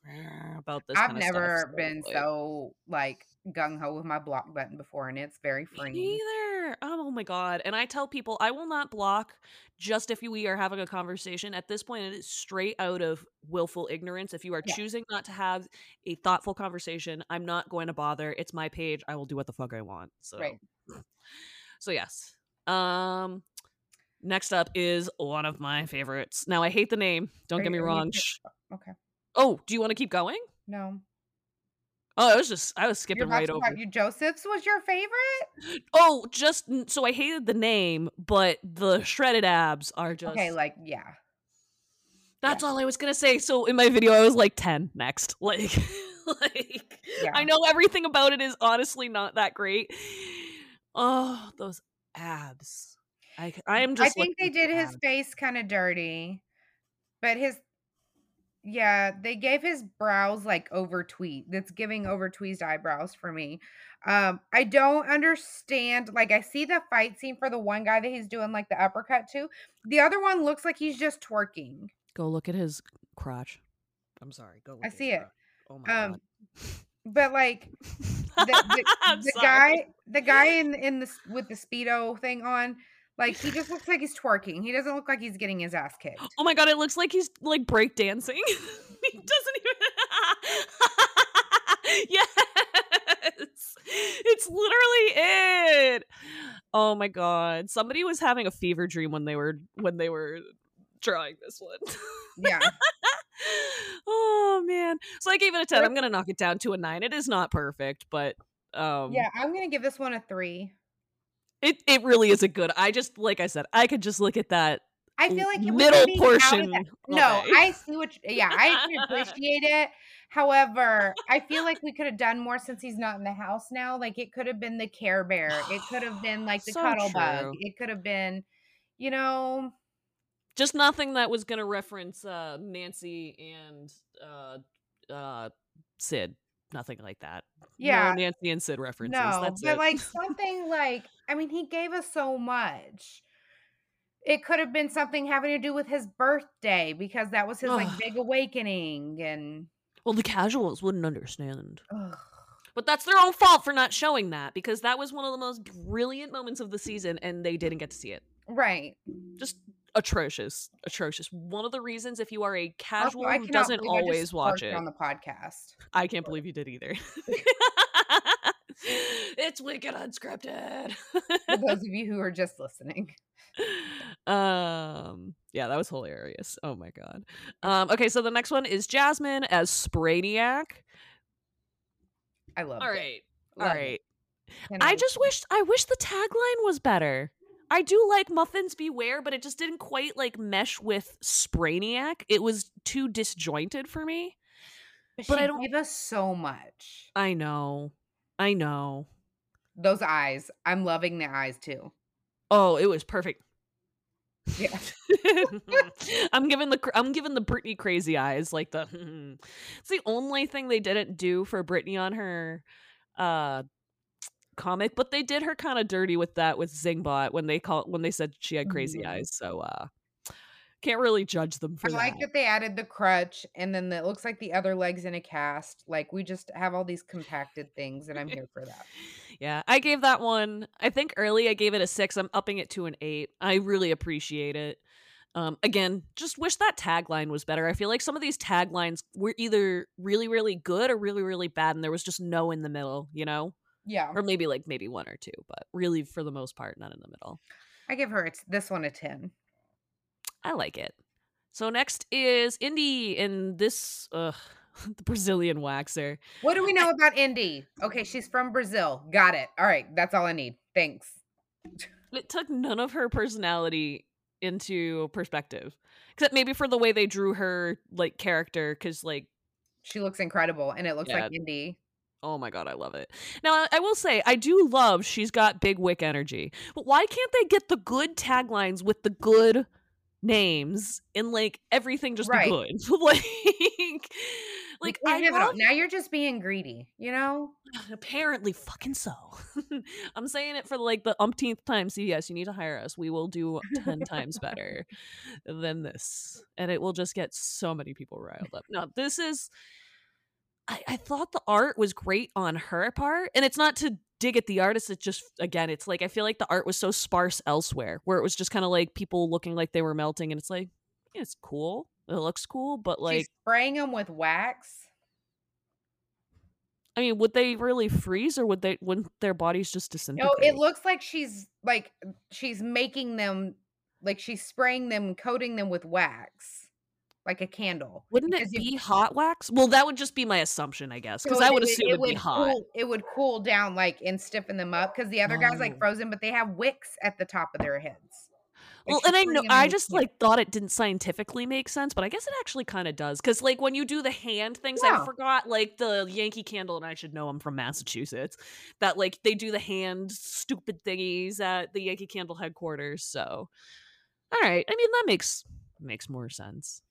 about this. I've never been so like gung ho with my block button before, and it's very freeing. Me either. Oh my god! And I tell people I will not block just if we are having a conversation. At this point, it is straight out of willful ignorance. If you are choosing not to have a thoughtful conversation, I'm not going to bother. It's my page. I will do what the fuck I want. So. Right. So yes. Next up is one of my favorites. Now I hate the name. Don't get me wrong. Okay. Oh, do you want to keep going? No. Oh, I was skipping right over. You Joseph's was your favorite? Oh, just so I hated the name, but the shredded abs are just okay. Like yeah. That's all I was gonna say. So in my video, I was like 10 next. Like I know everything about it is honestly not that great. Oh, those abs. I am just. I think they did his face kind of dirty, but his, they gave his brows like over tweet. That's giving over tweezed eyebrows for me. I don't understand. Like, I see the fight scene for the one guy that he's doing like the uppercut to. The other one looks like he's just twerking. Go look at his crotch. I'm sorry. Go look. I see it. Oh my god. But like the guy in this with the Speedo thing on, like he just looks like he's twerking. He doesn't look like he's getting his ass kicked. Oh my god, it looks like he's like break dancing. He doesn't even yes. It's literally it. Oh my god. Somebody was having a fever dream when they were drawing this one. Yeah. Oh man. So I gave it a 10. I'm gonna knock it down to a 9. It is not perfect, but I'm gonna give this one a 3. It really is a good. I just, like I said, I could just look at that. I feel like it middle portion. No, I see what. I appreciate it. However, I feel like we could have done more since he's not in the house now. Like it could have been the Care Bear. It could have been like the cuddle bug. It could have been, you know. Just nothing that was going to reference Nancy and Sid. Nothing like that. Yeah. No Nancy and Sid references. No, that's but it. Like something like, I mean, he gave us so much. It could have been something having to do with his birthday because that was his like big awakening. And well, the casuals wouldn't understand. Ugh. But that's their own fault for not showing that, because that was one of the most brilliant moments of the season and they didn't get to see it. Right. Just atrocious. One of the reasons, if you are a casual who doesn't always watch it on the podcast, I can't believe you did either. It's Wicked Unscripted. For those of you who are just listening, yeah, that was hilarious. Oh my god. Okay, so the next one is Jasmine as Spraniac. I love it. All right. I wish the tagline was better. I do like muffins beware, but it just didn't quite like mesh with Spraniac. It was too disjointed for me. But I don't give us so much. I know. Those eyes. I'm loving the eyes too. Oh, it was perfect. Yeah. I'm giving the Brittany crazy eyes, like the It's the only thing they didn't do for Brittany on her comic, but they did her kind of dirty with that with Zingbot when they said she had crazy eyes, so can't really judge them for that. I like that they added the crutch, and then it looks like the other leg's in a cast. Like, we just have all these compacted things, and I'm here for that. Yeah, I gave that one, I think early I gave it a 6. I'm upping it to an 8. I really appreciate it. Again, just wish that tagline was better. I feel like some of these taglines were either really, really good or really, really bad, and there was just no in the middle, you know? Yeah. Or maybe one or two, but really for the most part, not in the middle. I give her this one a 10. I like it. So next is Indy and this, the Brazilian waxer. What do we know about Indy? Okay, she's from Brazil. Got it. All right, that's all I need. Thanks. It took none of her personality into perspective, except maybe for the way they drew her like character, because like she looks incredible and it looks like Indy. Oh my god, I love it. Now, I will say, I do love she's got big wick energy. But why can't they get the good taglines with the good names and, like, everything just be good? Like, Like, I love... Now you're just being greedy, you know? Apparently fucking so. I'm saying it for like the umpteenth time. So yes, you need to hire us. We will do 10 times better than this. And it will just get so many people riled up. Now, this is... I thought the art was great on her part, and it's not to dig at the artist, it's just, again, it's like I feel like the art was so sparse elsewhere where it was just kind of like people looking like they were melting, and it's like, yeah, it's cool, it looks cool, but like, she's spraying them with wax. I mean, would they really freeze, or wouldn't their bodies just disintegrate? No, it looks like she's making them, like she's spraying them, coating them with wax. Like a candle. Wouldn't it be hot wax? Well, that would just be my assumption, I guess, because so I would assume it would be hot. It would cool down, like, and stiffen them up, because the other guy's like frozen, but they have wicks at the top of their heads. Like, well, and I know, I just like thought it didn't scientifically make sense, but I guess it actually kind of does, because like when you do the hand things, I forgot, like the Yankee Candle, and I should know, I'm from Massachusetts, that like they do the hand stupid thingies at the Yankee Candle headquarters. So, all right, I mean that makes more sense.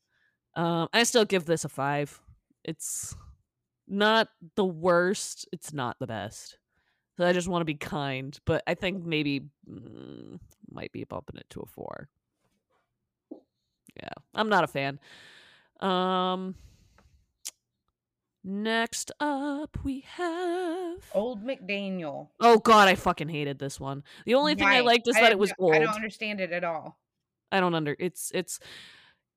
I still give this a 5. It's not the worst. It's not the best. So I just want to be kind, but I think maybe might be bumping it to a 4. Yeah, I'm not a fan. Next up we have Old McDaniel. Oh God, I fucking hated this one. The only thing I liked is that it was old. I don't understand it at all. It's.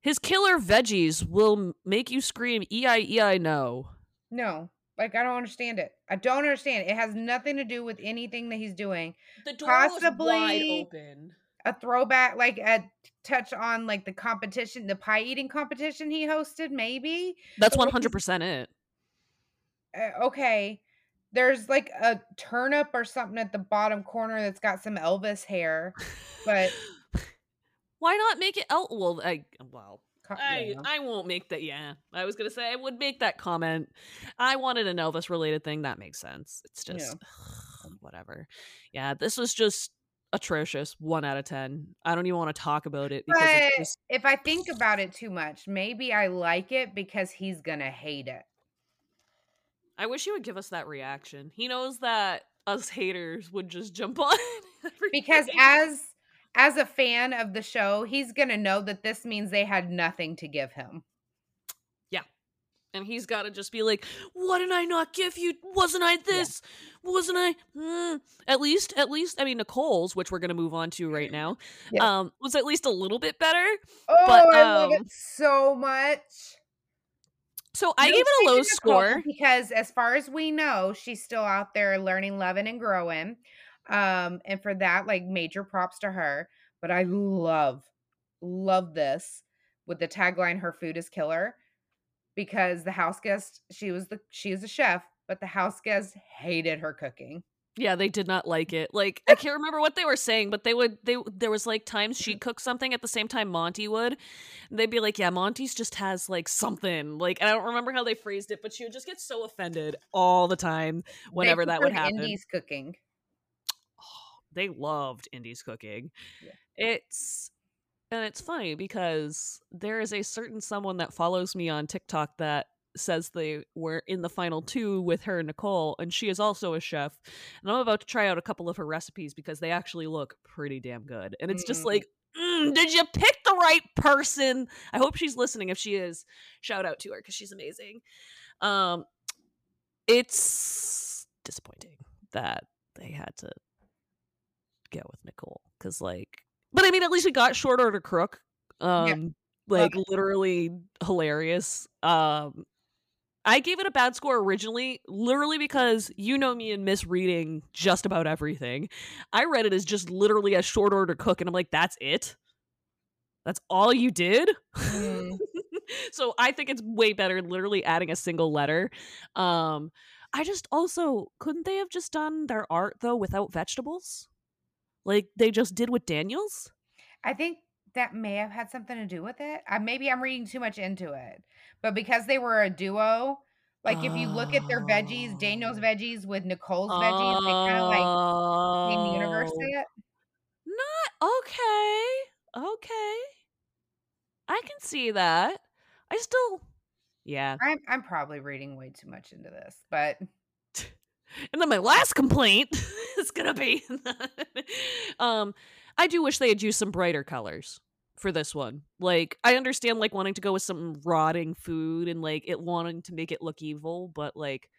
His killer veggies will make you scream, E-I-E-I, no. No. Like, I don't understand it. I don't understand. It has nothing to do with anything that he's doing. The door possibly was wide open. A throwback, like a touch on, like, the competition, the pie-eating competition he hosted, maybe? That's 100% it. Okay. There's, like, a turnip or something at the bottom corner that's got some Elvis hair, but... Why not make it out? Well, I won't make that. Yeah, I was going to say I would make that comment. I wanted an Elvis related thing. That makes sense. It's just whatever. Yeah, this was just atrocious. 1 out of 10. I don't even want to talk about it. Because it's just... If I think about it too much, maybe I like it because he's going to hate it. I wish he would give us that reaction. He knows that us haters would just jump on everything. Because as a fan of the show, he's going to know that this means they had nothing to give him. Yeah. And he's got to just be like, what did I not give you? Wasn't I this? Yeah. Wasn't I? At least, I mean, Nicole's, which we're going to move on to right now, was at least a little bit better. Oh, but, I love it so much. So I gave it a low score. Because as far as we know, she's still out there learning, loving, and growing. And for that, like, major props to her. But I love this with the tagline, her food is killer, because the house guest, she was a chef, but the house guest hated her cooking. Yeah, they did not like it. Like, I can't remember what they were saying, but there was like times she'd cook something at the same time Monty would. And they'd be like, yeah, Monty's just has like something. Like, I don't remember how they phrased it, but she would just get so offended all the time whenever that would happen. Indy's cooking. They loved Indy's cooking. Yeah. It's funny because there is a certain someone that follows me on TikTok that says they were in the final 2 with her and Nicole, and she is also a chef. And I'm about to try out a couple of her recipes because they actually look pretty damn good. And it's just like, did you pick the right person? I hope she's listening. If she is, shout out to her because she's amazing. It's disappointing that they had to get with Nicole, because like, but I mean, at least we got Short Order Crook, literally hilarious. I gave it a bad score originally, literally because you know me and misreading just about everything. I read it as just literally a Short Order Cook, and I'm like, that's it? That's all you did? So I think it's way better literally adding a single letter. I just also, couldn't they have just done their art though without vegetables? Like they just did with Daniels? I think that may have had something to do with it. Maybe I'm reading too much into it. But because they were a duo, like if you look at their veggies, Daniel's veggies with Nicole's veggies, they kind of like same universe it. Not okay. I can see that. I still Yeah. I'm probably reading way too much into this, but. And then my last complaint is going to be, I do wish they had used some brighter colors for this one. Like, I understand, like, wanting to go with some rotting food and, like, it wanting to make it look evil, but, like,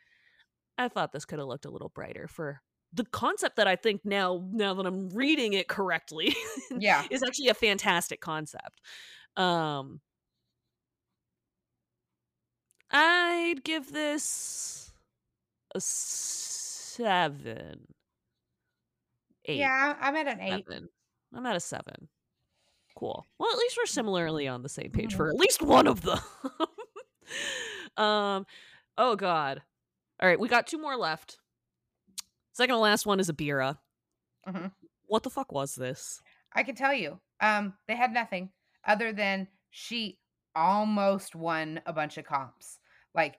I thought this could have looked a little brighter for the concept that I think now that I'm reading it correctly, yeah, is actually a fantastic concept. I'd give this a 7, 8. Yeah, I'm at an 8. 7. I'm at a 7. Cool. Well, at least we're similarly on the same page for at least one of them. Oh God. All right, we got two more left. Second to last one is Abira. Mm-hmm. What the fuck was this? I can tell you. They had nothing other than she almost won a bunch of comps. Like,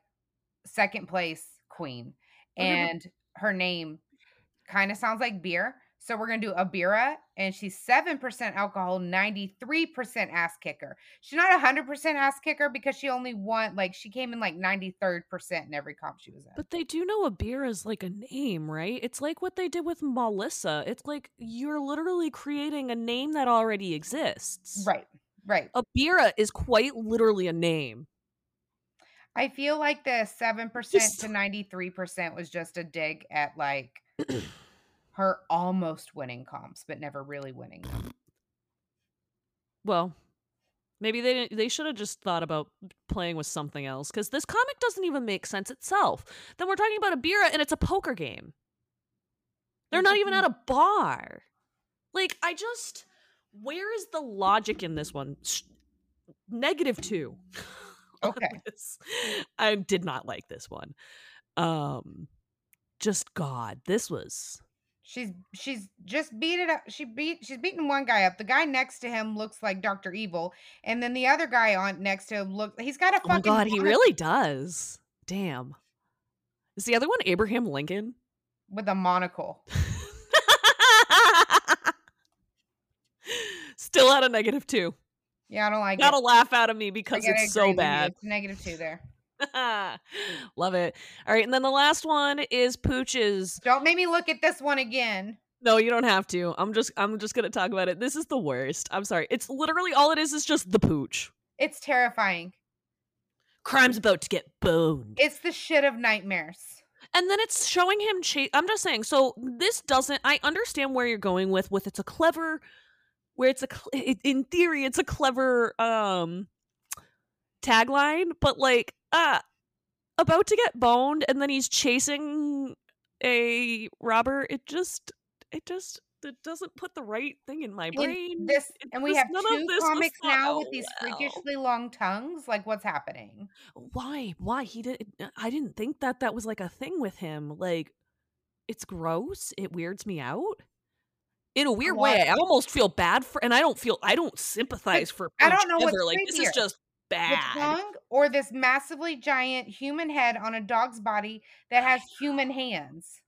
second place queen. And her name kind of sounds like beer. So we're going to do Abira. And she's 7% alcohol, 93% ass kicker. She's not 100% ass kicker because she only won, like, she came in like 93rd percent in every comp she was in. But they do know Abira is like a name, right? It's like what they did with Melissa. It's like you're literally creating a name that already exists. Right, right. Abira is quite literally a name. I feel like the 7% to 93% was just a dig at, like, her almost winning comps, but never really winning them. Well, maybe they didn't. They should have just thought about playing with something else, because this comic doesn't even make sense itself. Then we're talking about Abira, and it's a poker game. They're not even at a bar. Like, I just... Where is the logic in this one? -2. Okay. I did not like this one. Just, God, this was... She's just beat it up. She's beaten one guy up. The guy next to him looks like Dr. Evil, and then the other guy on next to him looks. He's got a fucking. Oh my God, he really does. Damn. Is the other one Abraham Lincoln with a monocle? Still at a -2. Yeah, I don't like. Gotta laugh out of me because it's so bad. It's -2 there. Love it. All right, and then the last one is Pooch's. Don't make me look at this one again. No, you don't have to. I'm just gonna talk about it. This is the worst. I'm sorry. It's literally all it is just the Pooch. It's terrifying. Crime's about to get boned. It's the shit of nightmares. And then it's showing him chase. I'm just saying, so this doesn't, I understand where you're going with it's a clever, where it's a, in theory it's a clever tagline, but like, about to get boned, and then he's chasing a robber. It doesn't put the right thing in my brain. And we have two comics now with these freakishly long tongues. Like, what's happening? Why I didn't think that was like a thing with him. Like, it's gross. It weirds me out. In a weird way, I almost feel bad for, and I don't sympathize for. I don't know what's like. This is just bad. The tongue or this massively giant human head on a dog's body that has human hands.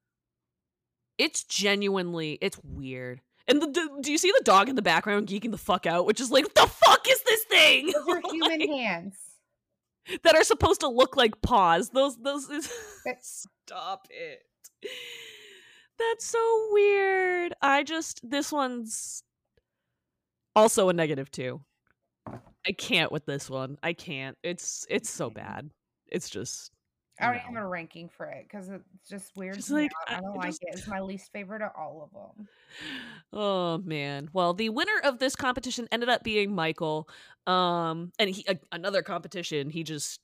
It's genuinely, it's weird. And do you see the dog in the background geeking the fuck out, which is like, what the fuck is this thing? Those are human hands that are supposed to look like paws. Stop it. That's so weird. This one's also a -2. I can't with this one. I can't. It's so bad. It's just. I don't even have a ranking for it because it's just weird. Just like, I don't like it. It's my least favorite of all of them. Oh man. Well, the winner of this competition ended up being Michael. And he another competition. He just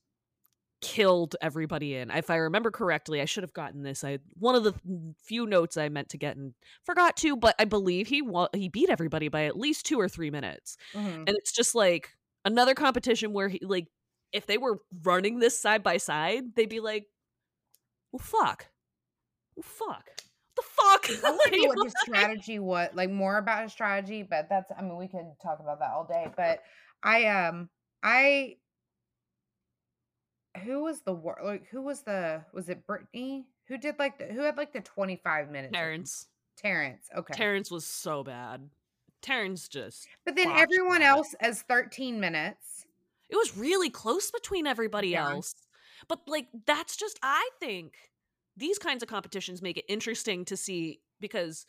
killed everybody in. If I remember correctly, I should have gotten this. One of the few notes I meant to get and forgot to, but I believe he beat everybody by at least 2 or 3 minutes. Mm-hmm. And it's just like. Another competition where he, like, if they were running this side by side, they'd be like, well, fuck. What the fuck? I want to know what his strategy was, like, more about his strategy, but that's, I mean, we can talk about that all day, but was it Brittany? Who had, like, the 25 minutes? Terrence, okay. Terrence was so bad. But then everyone else as 13 minutes. It was really close between everybody else. But like, that's just, I think these kinds of competitions make it interesting to see, because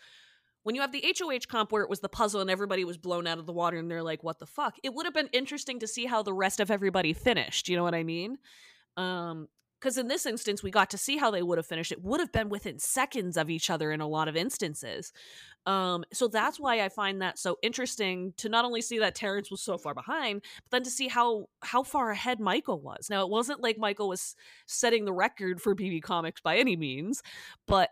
when you have the HOH comp where it was the puzzle and everybody was blown out of the water and they're like, what the fuck? It would have been interesting to see how the rest of everybody finished. You know what I mean? Because in this instance, we got to see how they would have finished. It would have been within seconds of each other in a lot of instances. So that's why I find that so interesting, to not only see that Terrence was so far behind, but then to see how far ahead Michael was. Now, it wasn't like Michael was setting the record for BB Comics by any means, but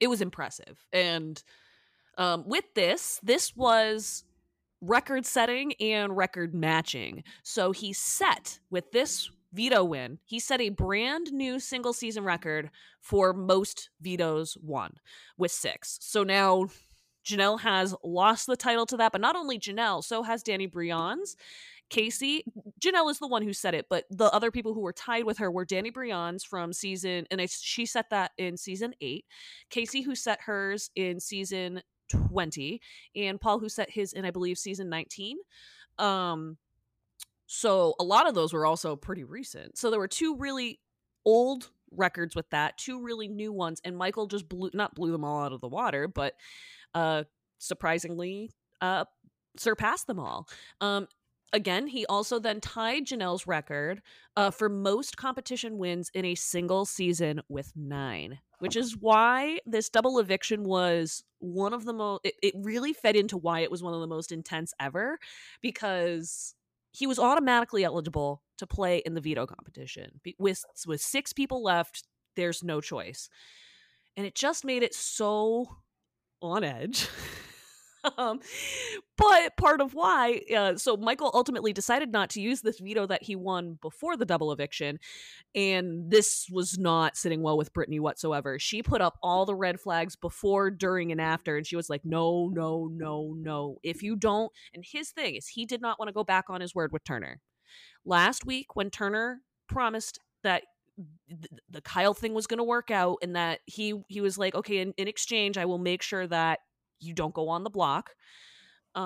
it was impressive. And with this was record setting and record matching. So he set, with this veto win, he set a brand new single season record for most vetoes won with 6. So now Janelle has lost the title to that, but not only Janelle, so has Danny Brion's, Casey. Janelle is the one who said it, but the other people who were tied with her were Danny Brion's from season, and she set that in season 8, Casey, who set hers in season 20, and Paul, who set his in, I believe, season 19. So a lot of those were also pretty recent. So there were 2 really old records with that, 2 really new ones, and Michael just blew them all out of the water, but surprisingly surpassed them all. Again, he also then tied Janelle's record for most competition wins in a single season with 9, which is why this double eviction was one of the most, it really fed into why it was one of the most intense ever, because he was automatically eligible to play in the veto competition. With 6 people left, there's no choice. And it just made it so on edge. But part of why, so Michael ultimately decided not to use this veto that he won before the double eviction. And this was not sitting well with Brittany whatsoever. She put up all the red flags before, during, and after. And she was like, no, no, no, no. If you don't. And his thing is, he did not want to go back on his word with Turner. Last week, when Turner promised that the Kyle thing was going to work out, and that he was like, okay, in exchange, I will make sure that you don't go on the block. If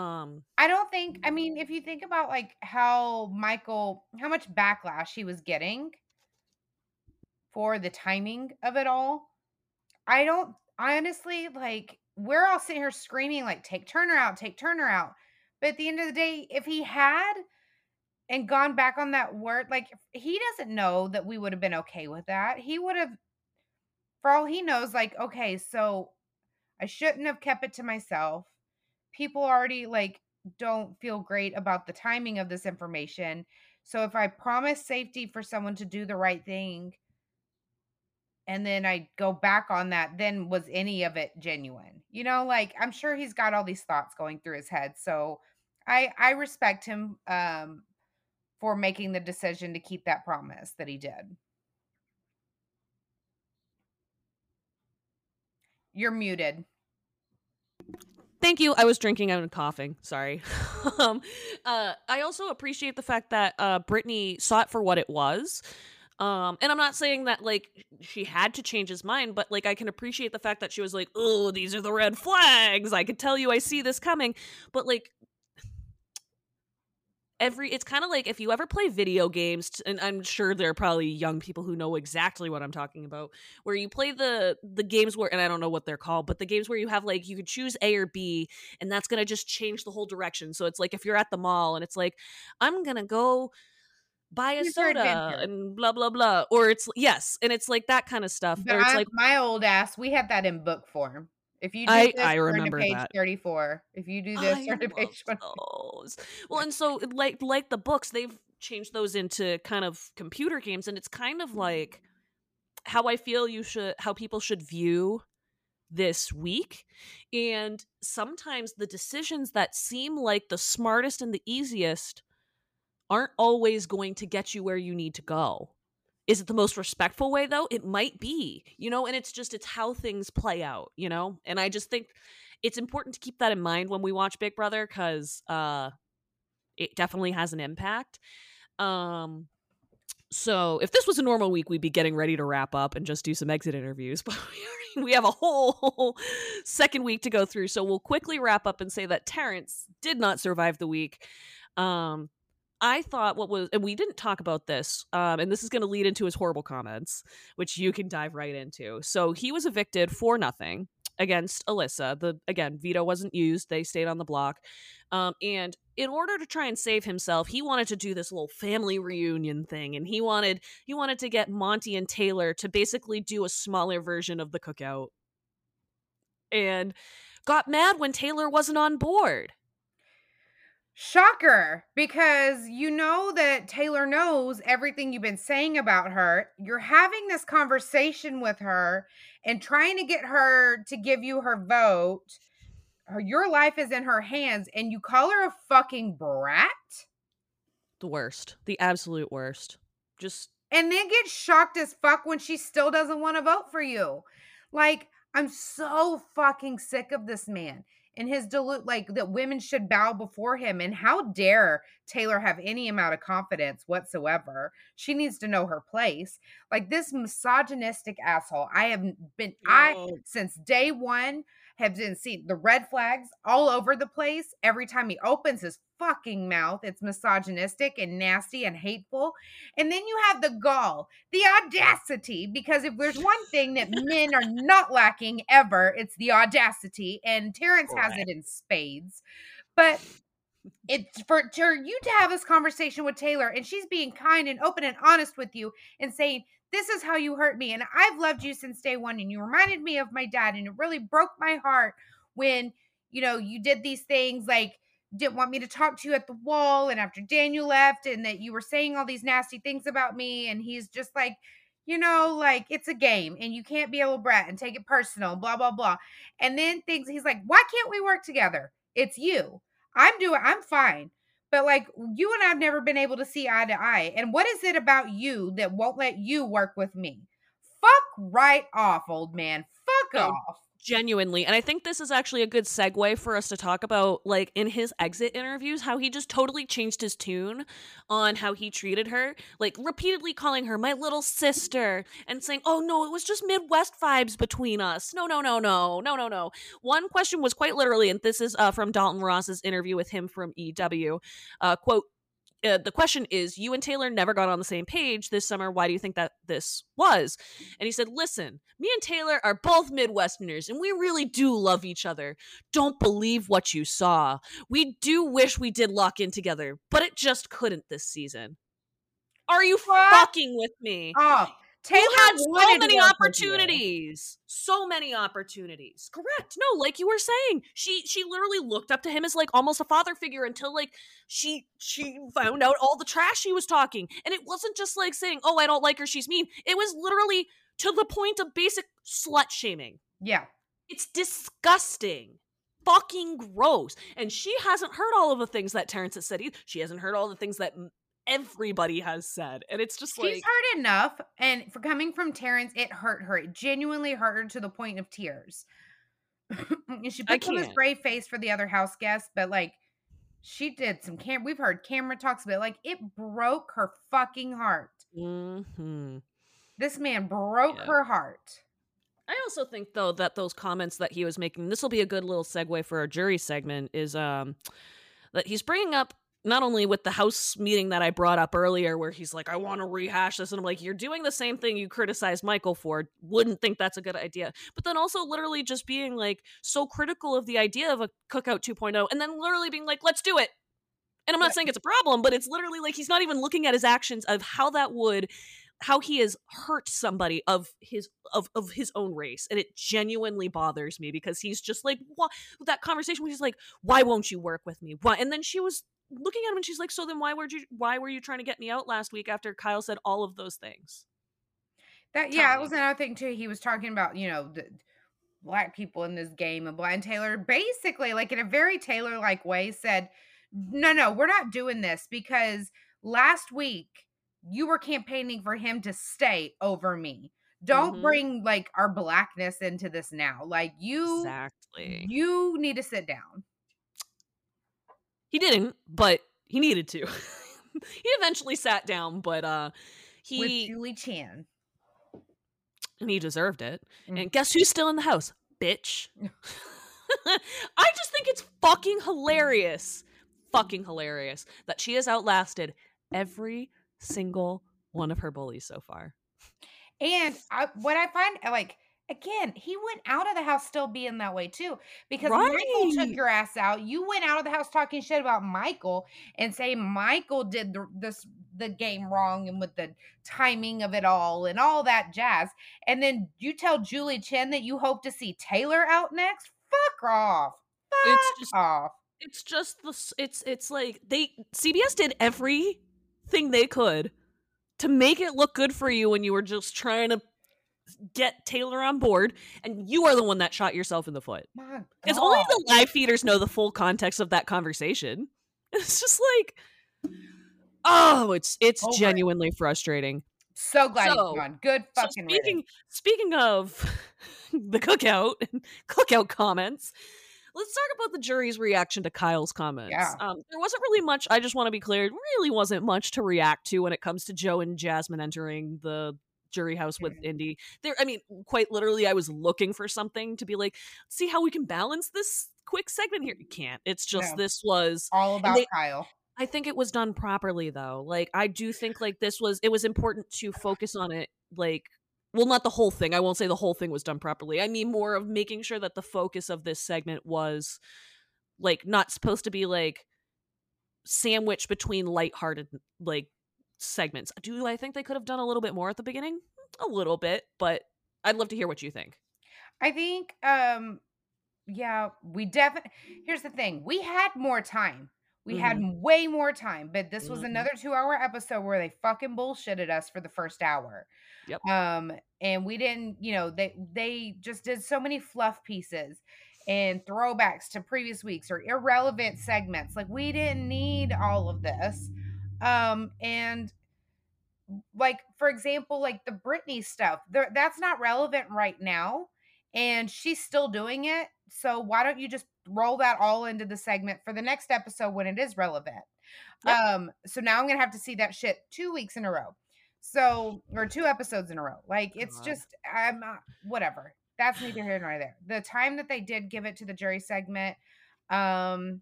you think about like how much backlash he was getting for the timing of it all, I honestly, like, we're all sitting here screaming like, take Turner out. But at the end of the day, if he had and gone back on that word, like, he doesn't know that we would have been okay with that. He would have, for all he knows, like, okay, so I shouldn't have kept it to myself. People already, like, don't feel great about the timing of this information. So if I promise safety for someone to do the right thing, and then I go back on that, then was any of it genuine? You know, like, I'm sure he's got all these thoughts going through his head. So I respect him for making the decision to keep that promise that he did. You're muted. Thank you. I was drinking and coughing. Sorry. I also appreciate the fact that Brittany saw it for what it was. And I'm not saying that, like, she had to change his mind, but, like, I can appreciate the fact that she was like, oh, these are the red flags. I could tell you I see this coming. But, like, it's kind of like if you ever play video games, and I'm sure there are probably young people who know exactly what I'm talking about, where you play the games where, and I don't know what they're called, but the games where you have, like, you could choose A or B, and that's going to just change the whole direction. So it's like if you're at the mall and it's like, I'm going to go buy a soda and blah, blah, blah. Or it's, yes, and it's like that kind of stuff. But it's like, my old ass, we had that in book form. If you do this, I remember page that. 34. If you do this, turn to page 1. Well, and so like the books, they've changed those into kind of computer games, and it's kind of like how I feel how people should view this week. And sometimes the decisions that seem like the smartest and the easiest aren't always going to get you where you need to go. Is it the most respectful way, though? It might be, you know, and it's how things play out, you know? And I just think it's important to keep that in mind when we watch Big Brother, because it definitely has an impact. So if this was a normal week, we'd be getting ready to wrap up and just do some exit interviews, but we have a whole second week to go through. So we'll quickly wrap up and say that Terrence did not survive the week. I thought what was, and we didn't talk about this, and this is going to lead into his horrible comments, which you can dive right into. So he was evicted for nothing against Alyssa. Again, veto wasn't used. They stayed on the block. And in order to try and save himself, he wanted to do this little family reunion thing. And he wanted to get Monty and Taylor to basically do a smaller version of the cookout. And got mad when Taylor wasn't on board. Shocker, because you know that Taylor knows everything you've been saying about her. You're having this conversation with her and trying to get her to give you her vote. Your life is in her hands, and you call her a fucking brat? The worst. The absolute worst. Just. And then get shocked as fuck when she still doesn't want to vote for you. Like, I'm so fucking sick of this man. And his that women should bow before him. And how dare Taylor have any amount of confidence whatsoever? She needs to know her place. Like, this misogynistic asshole. I since day one have been seeing the red flags all over the place. Every time he opens his fucking mouth, it's misogynistic and nasty and hateful. And then you have the gall, the audacity, because if there's one thing that men are not lacking ever, it's the audacity. And Terrence has it in spades. But it's for you to have this conversation with Taylor, and she's being kind and open and honest with you and saying, this is how you hurt me, and I've loved you since day one, and you reminded me of my dad, and it really broke my heart when, you know, you did these things, like, didn't want me to talk to you at the wall, and after Daniel left, and that you were saying all these nasty things about me, and he's just like, you know, like, it's a game, and you can't be a little brat and take it personal, blah, blah, blah. And then things, he's like, why can't we work together? It's you. I'm fine. But, like, you and I have never been able to see eye to eye. And what is it about you that won't let you work with me? Fuck right off, old man. Fuck off. Genuinely. And I think this is actually a good segue for us to talk about, like, in his exit interviews, how he just totally changed his tune on how he treated her. Like, repeatedly calling her my little sister and saying, oh, no, it was just Midwest vibes between us. No. One question was quite literally, and this is from Dalton Ross's interview with him from EW, quote, the question is, you and Taylor never got on the same page this summer. Why do you think that this was? And he said, listen, me and Taylor are both Midwesterners, and we really do love each other. Don't believe what you saw. We do wish we did lock in together, but it just couldn't this season. Are you fucking with me? Oh, Taylor had so many opportunities. Correct. No, like you were saying, she literally looked up to him as like almost a father figure until like she found out all the trash he was talking. And it wasn't just like saying, oh, I don't like her, she's mean. It was literally to the point of basic slut shaming. Yeah. It's disgusting. Fucking gross. And she hasn't heard all of the things that Terrence has said. She hasn't heard all the things that everybody has said, and it's just like she's heard enough. And for coming from Terrence, it hurt her. It genuinely hurt her to the point of tears. And she puts on this brave face for the other house guests, but like she did some we've heard camera talks about it. Like it broke her fucking heart. Mm-hmm. This man broke her heart. I also think though that those comments that he was making, this will be a good little segue for our jury segment, is that he's bringing up. Not only with the house meeting that I brought up earlier where he's like, I want to rehash this. And I'm like, you're doing the same thing you criticized Michael for. Wouldn't think that's a good idea. But then also literally just being like so critical of the idea of a cookout 2.0 and then literally being like, let's do it. And I'm not saying it's a problem, but it's literally like he's not even looking at his actions of how he has hurt somebody of his own race. And it genuinely bothers me because he's just like, what? That conversation where he's like, why won't you work with me? Why? And then she was looking at him and she's like, so then why were you trying to get me out last week after Kyle said all of those things? That was another thing too. He was talking about, you know, the black people in this game and blind Taylor basically like in a very Taylor like way said, no, we're not doing this because last week you were campaigning for him to stay over me. Don't bring like our blackness into this now. Like you need to sit down. He didn't, but he needed to. He eventually sat down, but with Julie Chen. And he deserved it. Mm-hmm. And guess who's still in the house? Bitch. I just think it's fucking hilarious. fucking hilarious that she has outlasted every single one of her bullies so far. And what I find, like, again, he went out of the house still being that way too, because right. Michael took your ass out. You went out of the house talking shit about Michael and saying Michael did the game wrong and with the timing of it all and all that jazz. And then you tell Julie Chen that you hope to see Taylor out next. Fuck off. Fuck off. It's just it's like CBS did everything they could to make it look good for you when you were just trying to get Taylor on board, and you are the one that shot yourself in the foot. Because only the live feeders know the full context of that conversation. It's just like, oh, it's over. Genuinely frustrating. So glad you're gone. Good fucking. So speaking of the cookout comments, let's talk about the jury's reaction to Kyle's comments. Yeah. There wasn't really much, I just want to be clear, really wasn't much to react to when it comes to Joe and Jasmine entering the jury house with Indy. I mean, quite literally, I was looking for something to be like, see how we can balance this quick segment here. You can't. It's just this was all about Kyle. I think it was done properly, though. Like, I do think, like, it was important to focus on it, like, well, not the whole thing. I won't say the whole thing was done properly. I mean, more of making sure that the focus of this segment was, like, not supposed to be, like, sandwiched between lighthearted, like, segments. Do I think they could have done a little bit more at the beginning? A little bit, but I'd love to hear what you think. I think, we definitely, here's the thing. We had more time. We had way more time, but this was another 2-hour episode where they fucking bullshitted us for the first hour. Yep. And we didn't, they just did so many fluff pieces and throwbacks to previous weeks or irrelevant segments. Like, we didn't need all of this. And like, for example, like the Brittany stuff, that's not relevant right now. And she's still doing it. So why don't you just roll that all into the segment for the next episode when it is relevant? Yep. So now I'm going to have to see that shit 2 weeks in a row. So, or 2 episodes in a row. Like, it's just, I'm not, whatever. That's neither here nor there. The time that they did give it to the jury segment, I'm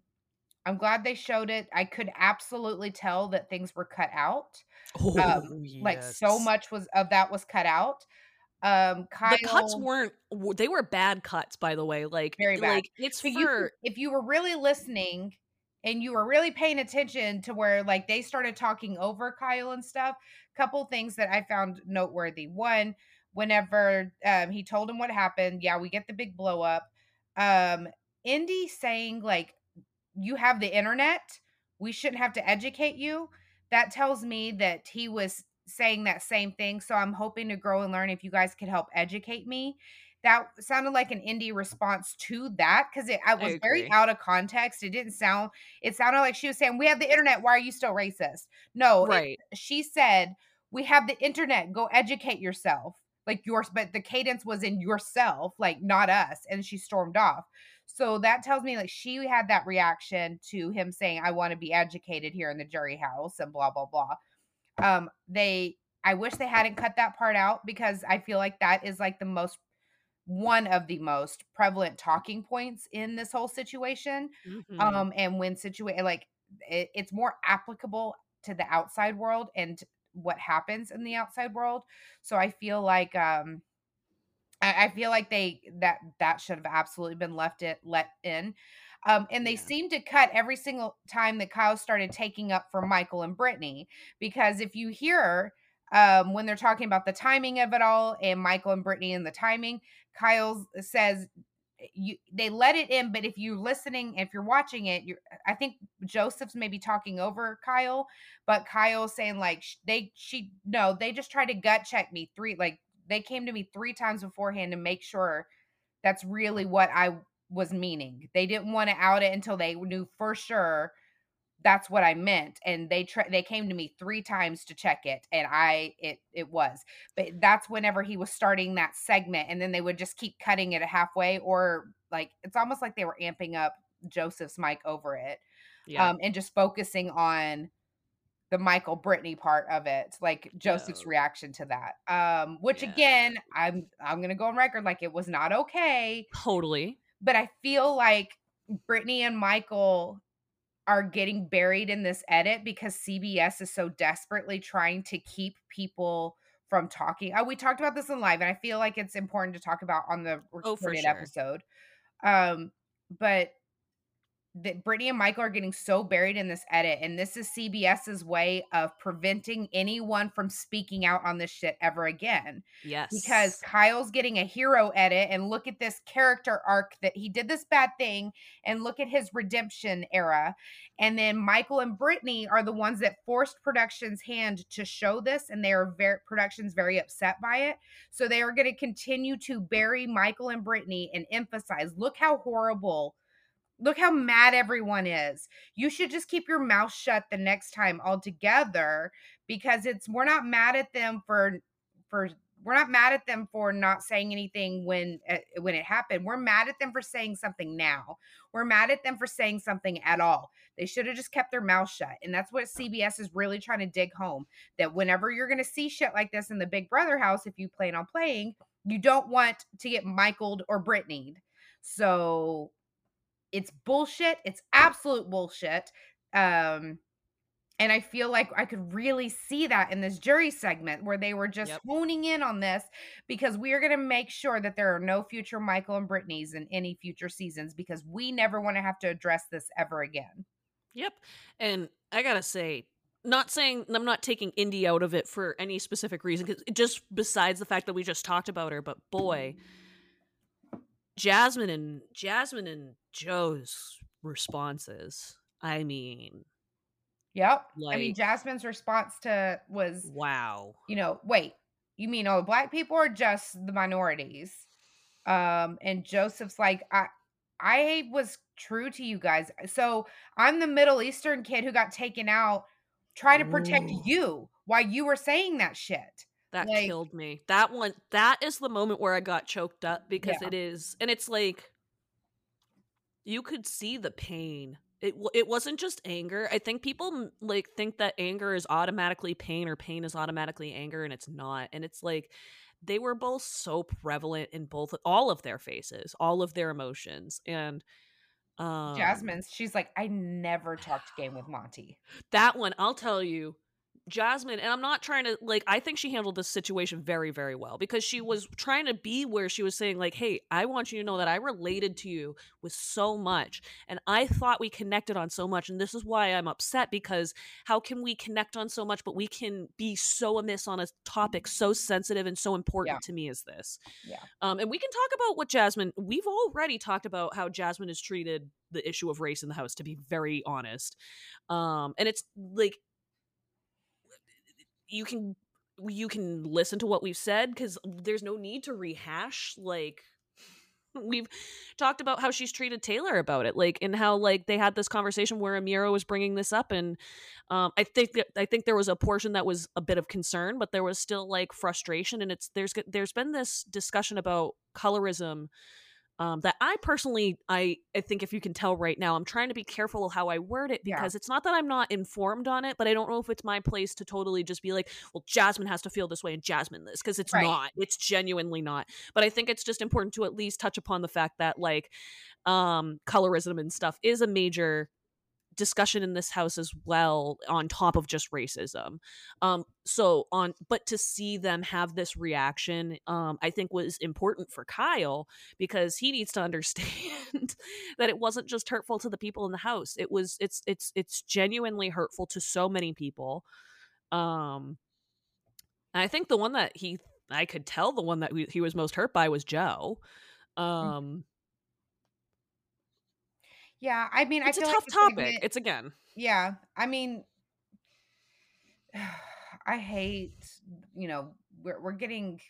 glad they showed it. I could absolutely tell that things were cut out. Oh, yes. Like, so much was cut out. Kyle, the cuts they were bad cuts, by the way. Like, very bad. Like, it's for if you were really listening and you were really paying attention to where, like, they started talking over Kyle and stuff. Couple things that I found noteworthy. One, whenever he told him what happened, we get the big blow up. Indy saying, like, you have the internet, we shouldn't have to educate you. That tells me that he was saying that same thing. So I'm hoping to grow and learn if you guys could help educate me. That sounded like an indie response to that, because I was very out of context. It sounded like she was saying, we have the internet, why are you still racist? No, right. She said, we have the internet, go educate yourself. Like, yours, but the cadence was in yourself, like, not us. And she stormed off. So that tells me, like, she had that reaction to him saying, I want to be educated here in the jury house and blah, blah, blah. I wish they hadn't cut that part out, because I feel like that is, like, one of the most prevalent talking points in this whole situation. Mm-hmm. And when like, it's more applicable to the outside world and what happens in the outside world. So I feel like, I feel like that should have absolutely been let in. And they seem to cut every single time that Kyle started taking up for Michael and Brittany, because if you hear when they're talking about the timing of it all and Michael and Brittany and the timing, Kyle says they let it in. But if you're listening, if you're watching it, I think Joseph's maybe talking over Kyle, but Kyle's saying, like, they just tried to gut check me they came to me 3 times beforehand to make sure that's really what I was meaning. They didn't want to out it until they knew for sure that's what I meant. And they came to me 3 times to check it. And it was, but that's whenever he was starting that segment. And then they would just keep cutting it halfway, or, like, it's almost like they were amping up Joseph's mic over it. Yeah. And just focusing on the Michael Brittany part of it, like Joseph's reaction to that, which again, I'm going to go on record. Like, it was not okay. Totally. But I feel like Brittany and Michael are getting buried in this edit because CBS is so desperately trying to keep people from talking. Oh, we talked about this in live, and I feel like it's important to talk about on the recorded episode. But that Brittany and Michael are getting so buried in this edit, and this is CBS's way of preventing anyone from speaking out on this shit ever again. Yes. Because Kyle's getting a hero edit, and look at this character arc that he did this bad thing, and look at his redemption era. And then Michael and Brittany are the ones that forced production's hand to show this, and they are production's very upset by it. So they are going to continue to bury Michael and Brittany and emphasize, look how horrible, look how mad everyone is. You should just keep your mouth shut the next time altogether, because it's, we're not mad at them for we're not mad at them for not saying anything when it happened. We're mad at them for saying something now. We're mad at them for saying something at all. They should have just kept their mouth shut. And that's what CBS is really trying to dig home, that whenever you're going to see shit like this in the Big Brother house, if you plan on playing, you don't want to get Michaeled or Brittany'd. So it's bullshit. It's absolute bullshit. And I feel like I could really see that in this jury segment where they were just honing in on this, because we are going to make sure that there are no future Michael and Brittany's in any future seasons, because we never want to have to address this ever again. Yep. And I got to say, not saying I'm not taking Indy out of it for any specific reason, because just besides the fact that we just talked about her, but boy, Jasmine and Joe's responses. I mean, yep. Like, I mean, Jasmine's response to was, wow, you know, wait, you mean all the black people or just the minorities? And Joseph's like, I was true to you guys. So I'm the Middle Eastern kid who got taken out trying to protect you while you were saying that shit. That, like, killed me. That one, that is the moment where I got choked up, because it is, and it's like, you could see the pain. It wasn't just anger. I think people like think that anger is automatically pain, or pain is automatically anger, and it's not. And it's like, they were both so prevalent in both, all of their faces, all of their emotions. And Jasmine, she's like, I never talked game with Monty. That one, I'll tell you, Jasmine, and I'm not trying to, like, I think she handled this situation very, very well, because she was trying to be where she was saying, like, hey, I want you to know that I related to you with so much, and I thought we connected on so much, and this is why I'm upset, because how can we connect on so much, but we can be so amiss on a topic so sensitive and so important to me as this. Yeah. And we can talk about what Jasmine, we've already talked about how Jasmine has treated the issue of race in the house, to be very honest. And it's like, you can listen to what we've said, because there's no need to rehash. Like, we've talked about how she's treated Taylor about it, like, and how, like, they had this conversation where Amira was bringing this up, and I think there was a portion that was a bit of concern, but there was still, like, frustration, and it's there's been this discussion about colorism that I personally, I think, if you can tell right now, I'm trying to be careful of how I word it, because it's not that I'm not informed on it, but I don't know if it's my place to totally just be like, well, Jasmine has to feel this way and Jasmine this, because it's not. It's genuinely not. But I think it's just important to at least touch upon the fact that, like, colorism and stuff is a major discussion in this house as well, on top of just racism. But to see them have this reaction, I think was important for Kyle, because he needs to understand that it wasn't just hurtful to the people in the house. It's genuinely hurtful to so many people. I think the one that he was most hurt by was Joe. Yeah, I mean, I feel like it's a tough topic. It's again. Yeah, I mean, I hate, you know, we're getting,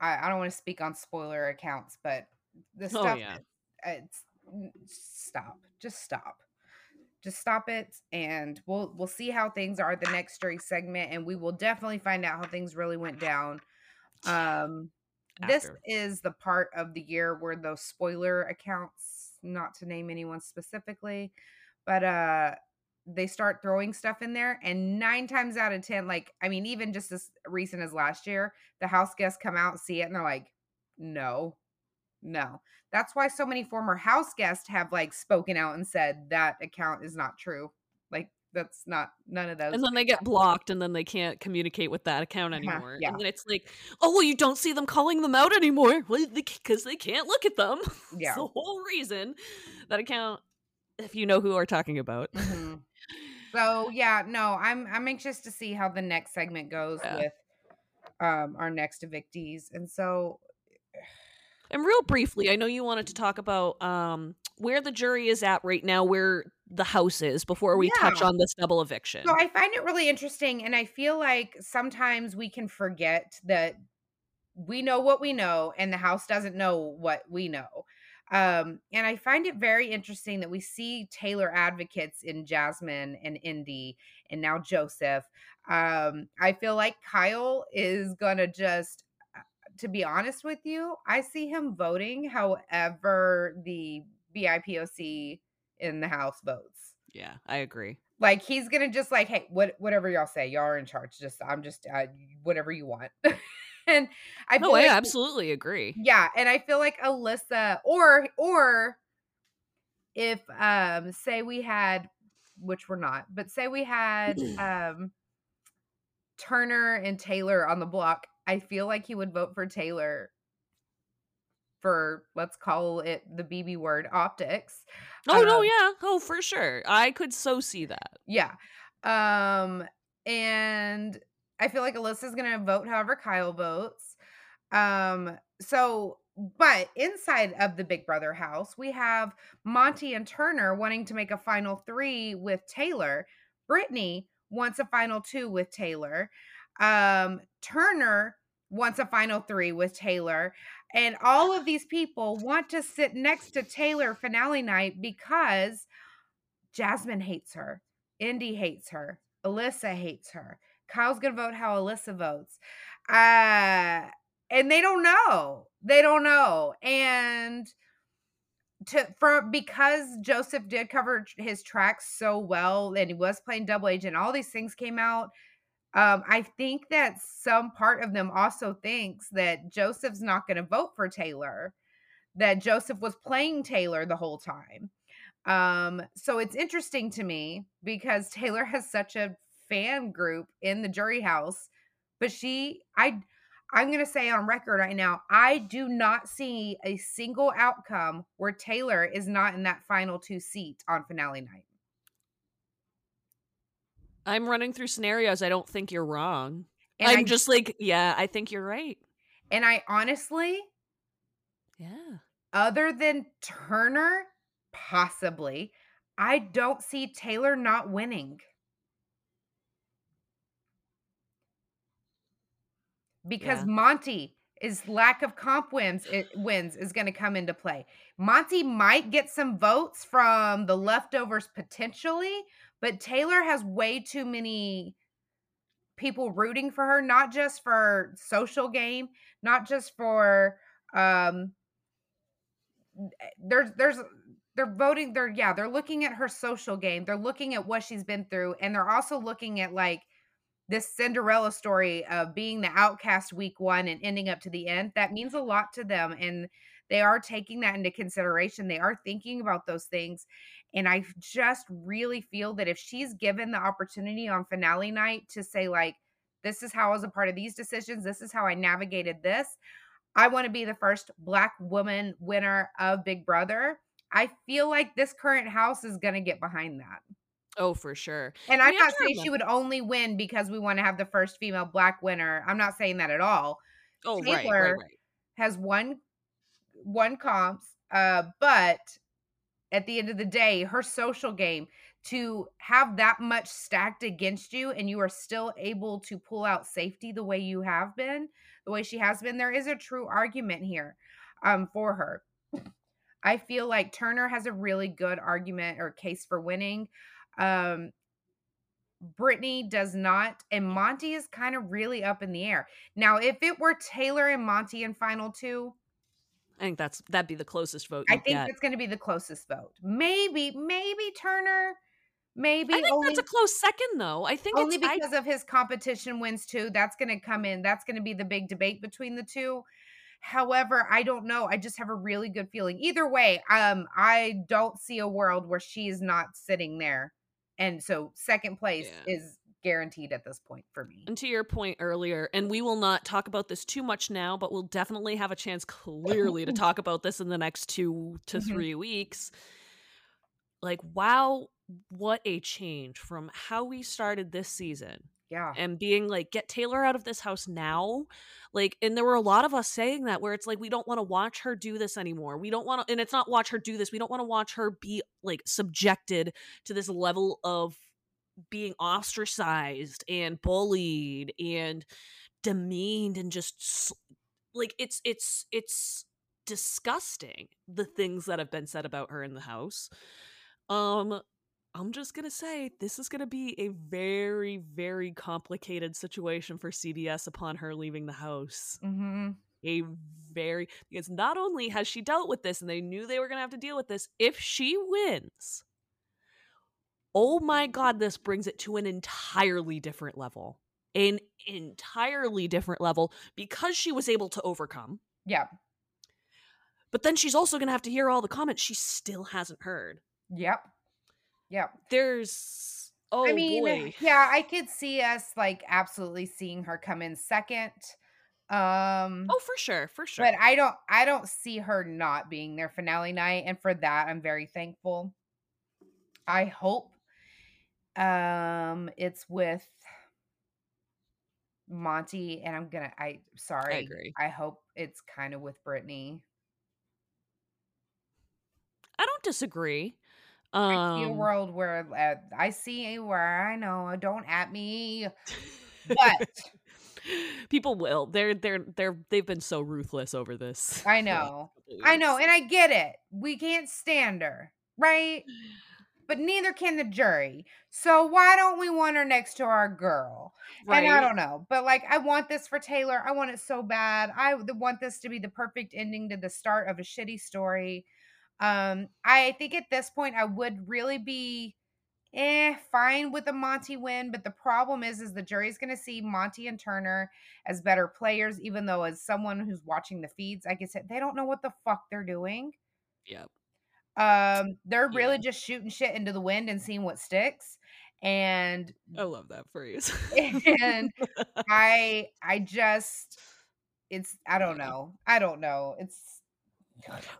I don't want to speak on spoiler accounts, but the stuff, Just stop it, and we'll see how things are the next jury segment, and we will definitely find out how things really went down. This is the part of the year where those spoiler accounts, not to name anyone specifically, but they start throwing stuff in there, and 9 times out of 10, like, I mean, even just as recent as last year, the house guests come out, see it, and they're like, no, No. That's why so many former house guests have like spoken out and said that account is not true. Like that's not, none of those. And then they get blocked and then they can't communicate with that account anymore. Yeah. And then it's like, oh, well, you don't see them calling them out anymore because they can't look at them. Yeah. That's the whole reason that account, if you know who we're talking about. Mm-hmm. So yeah, no, I'm anxious to see how the next segment goes with our next evictees. And so, and real briefly, I know you wanted to talk about where the jury is at right now, where the house is, before we touch on this double eviction. So I find it really interesting, and I feel like sometimes we can forget that we know what we know, and the house doesn't know what we know. And I find it very interesting that we see Taylor advocates in Jasmine and Indy and now Joseph. I feel like Kyle is going to just, to be honest with you, I see him voting however the BIPOC in the house votes. Yeah, I agree. Like he's going to just like, hey, whatever y'all say, y'all are in charge. Just, I'm just, whatever you want. And I feel I absolutely agree. Yeah, and I feel like Alyssa, or if say we had, which we're not, but say we had Turner and Taylor on the block, I feel like he would vote for Taylor for, let's call it the BB word, optics. Oh no, yeah, oh for sure, I could so see that. Yeah, and I feel like Alyssa's going to vote however Kyle votes. So, but inside of the Big Brother house, we have Monty and Turner wanting to make a final three with Taylor. Brittany wants a final two with Taylor. Turner wants a final three with Taylor. And all of these people want to sit next to Taylor finale night because Jasmine hates her. Indy hates her. Alyssa hates her. Kyle's going to vote how Alyssa votes. And they don't know. They don't know. And because Joseph did cover his tracks so well and he was playing double agent, all these things came out. I think that some part of them also thinks that Joseph's not going to vote for Taylor, that Joseph was playing Taylor the whole time. So it's interesting to me because Taylor has such a fan group in the jury house, but I'm gonna say on record right now, I do not see a single outcome where Taylor is not in that final two seat on finale night. I'm running through scenarios. I don't think you're wrong. And I'm just like, yeah, I think you're right. And I honestly, yeah, other than Turner, possibly, I don't see Taylor not winning. Because Monty, his lack of comp wins is going to come into play. Monty might get some votes from the leftovers potentially, but Taylor has way too many people rooting for her, not just for social game, not just for they're voting, they're looking at her social game, they're looking at what she's been through, and they're also looking at like this Cinderella story of being the outcast week one and ending up to the end. That means a lot to them. And they are taking that into consideration. They are thinking about those things. And I just really feel that if she's given the opportunity on finale night to say like, this is how I was a part of these decisions. This is how I navigated this. I want to be the first Black woman winner of Big Brother. I feel like this current house is going to get behind that. Oh, for sure. And I'm not saying she would only win because we want to have the first female Black winner. I'm not saying that at all. Oh, Taylor right. has one comps, but at the end of the day, her social game, to have that much stacked against you and you are still able to pull out safety the way you have been, the way she has been, there is a true argument here for her. I feel like Turner has a really good argument or case for winning. Brittany does not, and Monty is kind of really up in the air. Now, if it were Taylor and Monty in final two, I think that'd be the closest vote. I think it's going to be the closest vote. Maybe Turner. Maybe I think that's a close second, though. I think only because of his competition wins too. That's going to come in. That's going to be the big debate between the two. However, I don't know. I just have a really good feeling. Either way, I don't see a world where she is not sitting there. And so second place is guaranteed at this point for me. And to your point earlier, and we will not talk about this too much now, but we'll definitely have a chance clearly to talk about this in the next 2 to 3 weeks. Like, wow, what a change from how we started this season. Yeah. And being like, get Taylor out of this house now. Like, and there were a lot of us saying that, where it's like, we don't want to watch her do this anymore. We don't want to, and it's not watch her do this. We don't want to watch her be like subjected to this level of being ostracized and bullied and demeaned and just like, it's disgusting, the things that have been said about her in the house. I'm just going to say, this is going to be a very, very complicated situation for CBS upon her leaving the house. Mm-hmm. Because not only has she dealt with this, and they knew they were going to have to deal with this, if she wins, oh my God, this brings it to an entirely different level. An entirely different level, because she was able to overcome. Yeah. But then she's also going to have to hear all the comments she still hasn't heard. Yep. Yeah, there's, oh, I mean, boy. Yeah, I could see us like absolutely seeing her come in second. Oh, for sure, for sure. But I don't see her not being there finale night, and for that, I'm very thankful. I hope it's with Monty, and I agree. I hope it's kind of with Brittany. I don't disagree. I see a world where I know, don't at me, but people will. They've been so ruthless over this. I know, and I get it. We can't stand her, right? But neither can the jury. So why don't we want her next to our girl? Right. And I don't know, but like, I want this for Taylor. I want it so bad. I want this to be the perfect ending to the start of a shitty story. I think at this point I would really be fine with a Monty win, but the problem is the jury's going to see Monty and Turner as better players, even though as someone who's watching the feeds, I can say they don't know what the fuck they're doing. Yep. They're really just shooting shit into the wind and seeing what sticks. And I love that phrase. And I just, it's, I don't know. It's,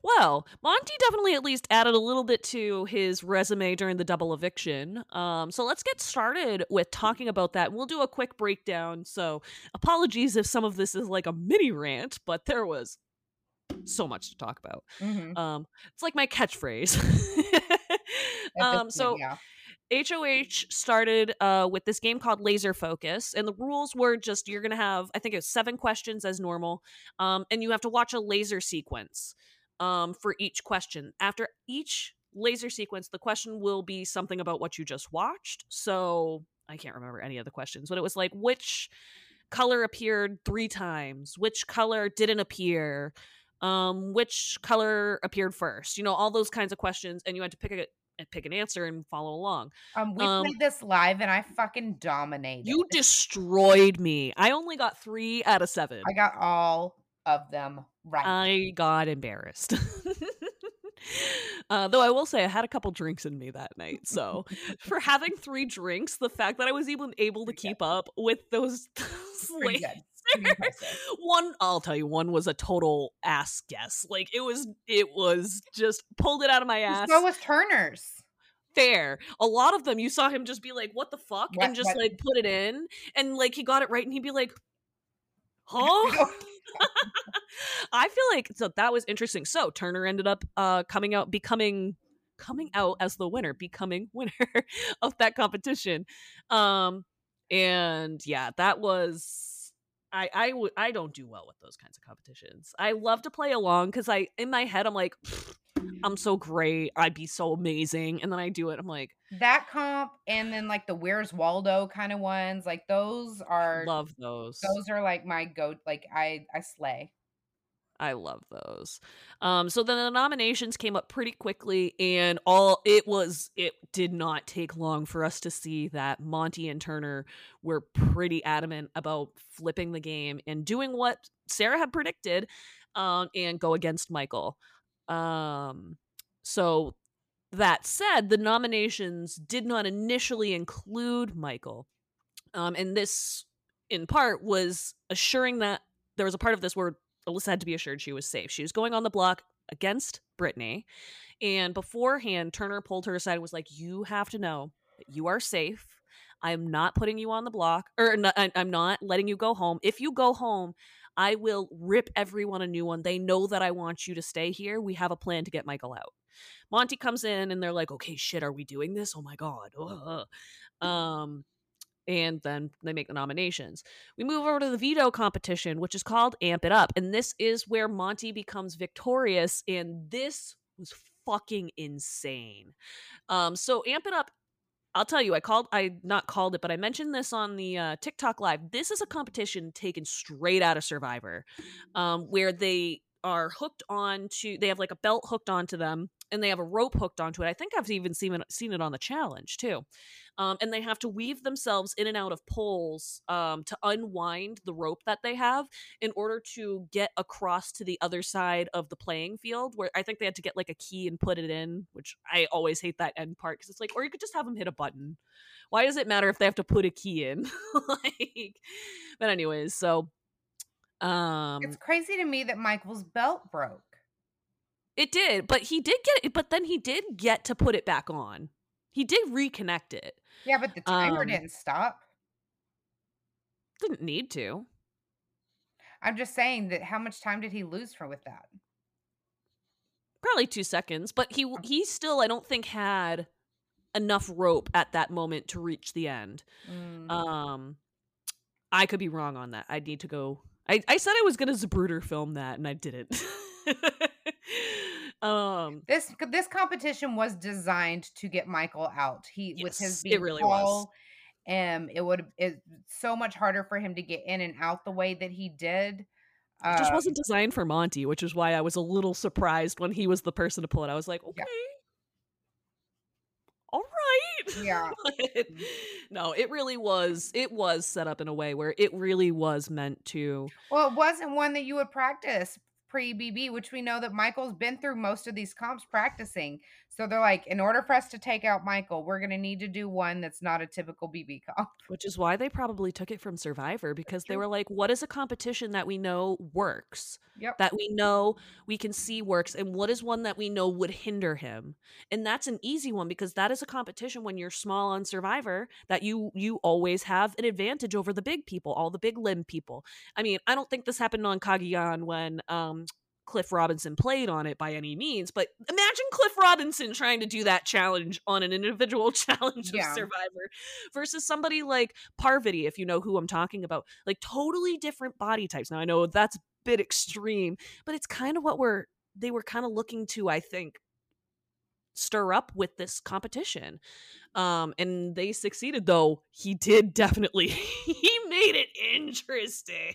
well, Monty definitely at least added a little bit to his resume during the double eviction. So let's get started with talking about that. We'll do a quick breakdown. So apologies if some of this is like a mini rant, but there was so much to talk about. Mm-hmm. It's like my catchphrase. HOH started with this game called Laser Focus, and the rules were just, you're going to have, I think it was 7 questions as normal, and you have to watch a laser sequence for each question. After each laser sequence, the question will be something about what you just watched. So I can't remember any of the questions, but it was like, which color appeared 3 times? Which color didn't appear? Which color appeared first? You know, all those kinds of questions, and you had to pick an answer and follow along. We played this live and I fucking dominated. You destroyed me. I only got 3 out of 7. I got all of them right. I got embarrassed. Though I will say I had a couple drinks in me that night. So for having 3 drinks, the fact that I was even able to keep up with those ladies. I'll tell you, one was a total ass guess. Like, it was just pulled it out of my ass. So was Turner's. Fair. A lot of them, you saw him just be like, what the fuck? What, and just what? Like put it in. And like, he got it right and he'd be like, huh? I feel like, so that was interesting. So Turner ended up coming out as the winner, becoming winner of that competition. And yeah, that was, I don't do well with those kinds of competitions. I love to play along because in my head I'm like, I'm so great, I'd be so amazing, and then I do it, I'm like, that comp, and then like the Where's Waldo kind of ones, like those are, love those. Those are like my go. Like I slay. I love those. So then the nominations came up pretty quickly, and it did not take long for us to see that Monty and Turner were pretty adamant about flipping the game and doing what Sarah had predicted, and go against Michael. So that said, the nominations did not initially include Michael. And this, in part, was assuring that there was a part of this where Alyssa had to be assured she was safe. She was going on the block against Brittany. And beforehand, Turner pulled her aside and was like, you have to know that you are safe. I'm not putting you on the block, or I'm not letting you go home. If you go home, I will rip everyone a new one. They know that I want you to stay here. We have a plan to get Michael out. Monty comes in and they're like, okay, shit, are we doing this? Oh my God. Ugh. And then they make the nominations. We move over to the veto competition, which is called Amp It Up. And this is where Monty becomes victorious. And this was fucking insane. So Amp It Up, I'll tell you, I mentioned this on the TikTok live. This is a competition taken straight out of Survivor, where they are hooked on to, they have like a belt hooked onto them, and they have a rope hooked onto it. I think I've even seen it on the challenge too. And they have to weave themselves in and out of poles to unwind the rope that they have in order to get across to the other side of the playing field, where I think they had to get like a key and put it in, which I always hate that end part, because it's like, or you could just have them hit a button. Why does it matter if they have to put a key in? But anyways, so. It's crazy to me that Michael's belt broke. It did, but he did get it. But then he did get to put it back on. He did reconnect it. Yeah, but the timer didn't stop. Didn't need to. I'm just saying that how much time did he lose with that? Probably 2 seconds, but he still, I don't think, had enough rope at that moment to reach the end. Mm. I could be wrong on that. I'd need to go. I said I was going to Zapruder film that, and I didn't. This competition was designed to get Michael out. With his big fall, it so much harder for him to get in and out the way that he did. It just wasn't designed for Monty, which is why I was a little surprised when he was the person to pull it. I was like, okay, all right, yeah. No, it really was. It was set up in a way where it really was meant to. Well, it wasn't one that you would practice. Pre-BB, which we know that Michael's been through most of these comps practicing. So they're like, in order for us to take out Michael, we're going to need to do one that's not a typical BB comp. Which is why they probably took it from Survivor, because they were like, what is a competition that we know works? Yep. That we know we can see works, and what is one that we know would hinder him? And that's an easy one, because that is a competition when you're small on Survivor that you always have an advantage over the big people, all the big limb people. I mean, I don't think this happened on Kagyan when Cliff Robinson played on it by any means, but imagine Cliff Robinson trying to do that challenge on an individual challenge of Survivor versus somebody like Parvati, if you know who I'm talking about. Like, totally different body types. Now I know that's a bit extreme, but it's kind of what they were kind of looking to, I think, stir up with this competition. And they succeeded, though. He did definitely, he made it interesting.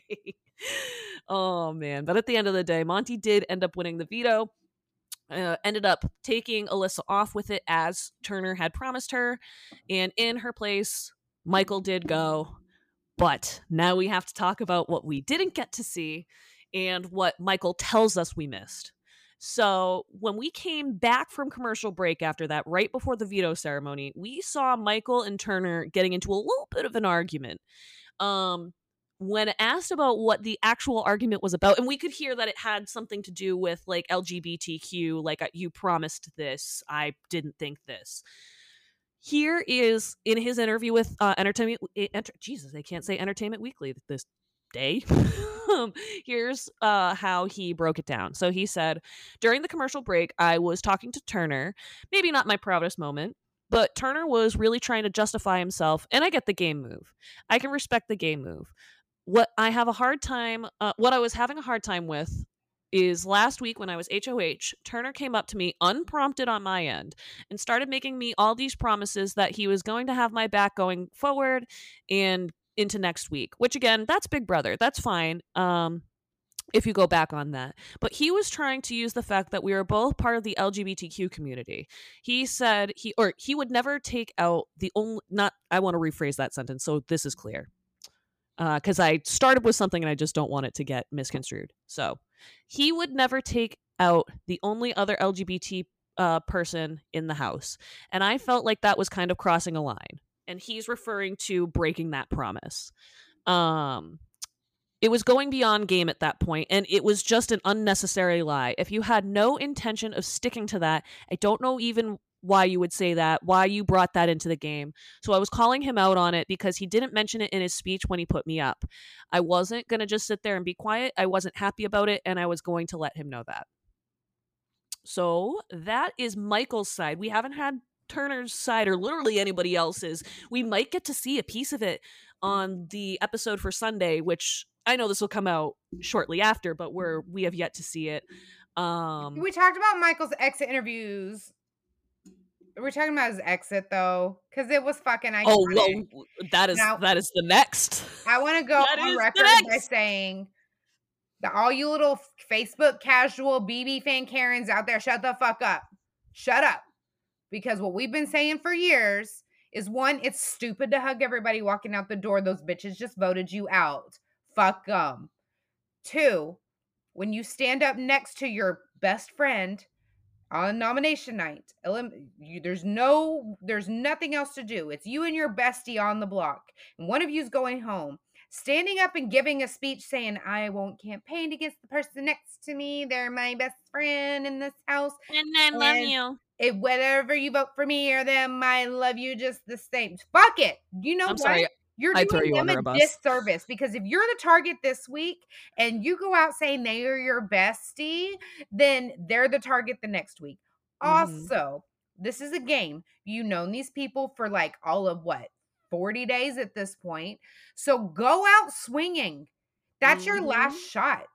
Oh man. But at the end of the day, Monty did end up winning the veto, ended up taking Alyssa off with it as Turner had promised her. And in her place, Michael did go. But now we have to talk about what we didn't get to see and what Michael tells us we missed. So when we came back from commercial break after that, right before the veto ceremony, we saw Michael and Turner getting into a little bit of an argument. When asked about what the actual argument was about, and we could hear that it had something to do with like LGBTQ, like you promised this, I didn't think this. Here is in his interview with Entertainment Weekly this day. Here's how he broke it down. So he said, during the commercial break, I was talking to Turner, maybe not my proudest moment, but Turner was really trying to justify himself. And I get the game move. I can respect the game move. What I was having a hard time with is last week when I was HOH, Turner came up to me unprompted on my end and started making me all these promises that he was going to have my back going forward and into next week, which again, that's Big Brother. That's fine. if you go back on that. But he was trying to use the fact that we were both part of the LGBTQ community. He said he would never take out the only, not, I want to rephrase that sentence so this is clear. Because I started with something and I just don't want it to get misconstrued. So he would never take out the only other LGBT person in the house. And I felt like that was kind of crossing a line. And he's referring to breaking that promise. It was going beyond game at that point, and it was just an unnecessary lie. If you had no intention of sticking to that, I don't know even why you would say that, why you brought that into the game. So I was calling him out on it because he didn't mention it in his speech when he put me up. I wasn't going to just sit there and be quiet. I wasn't happy about it, and I was going to let him know that. So that is Michael's side. We haven't had Turner's side or literally anybody else's. We might get to see a piece of it on the episode for Sunday, which... I know this will come out shortly after, but we have yet to see it. We talked about Michael's exit interviews. We're talking about his exit though, because it was fucking iconic. Oh, well, that is the next. I want to go on record by saying that all you little Facebook casual BB fan Karens out there, shut the fuck up. Shut up. Because what we've been saying for years is, one, it's stupid to hug everybody walking out the door. Those bitches just voted you out. Fuck them. Two, when you stand up next to your best friend on nomination night, there's nothing else to do. It's you and your bestie on the block, and one of you's going home. Standing up and giving a speech saying, I won't campaign against the person next to me. They're my best friend in this house. And I love you. If whatever you vote for me or them, I love you just the same. Fuck it. You know what? I'm sorry. You're doing them a disservice, because if you're the target this week and you go out saying they are your bestie, then they're the target the next week. Mm-hmm. Also, this is a game. You've known these people for like all of 40 days at this point. So go out swinging. That's your last shot.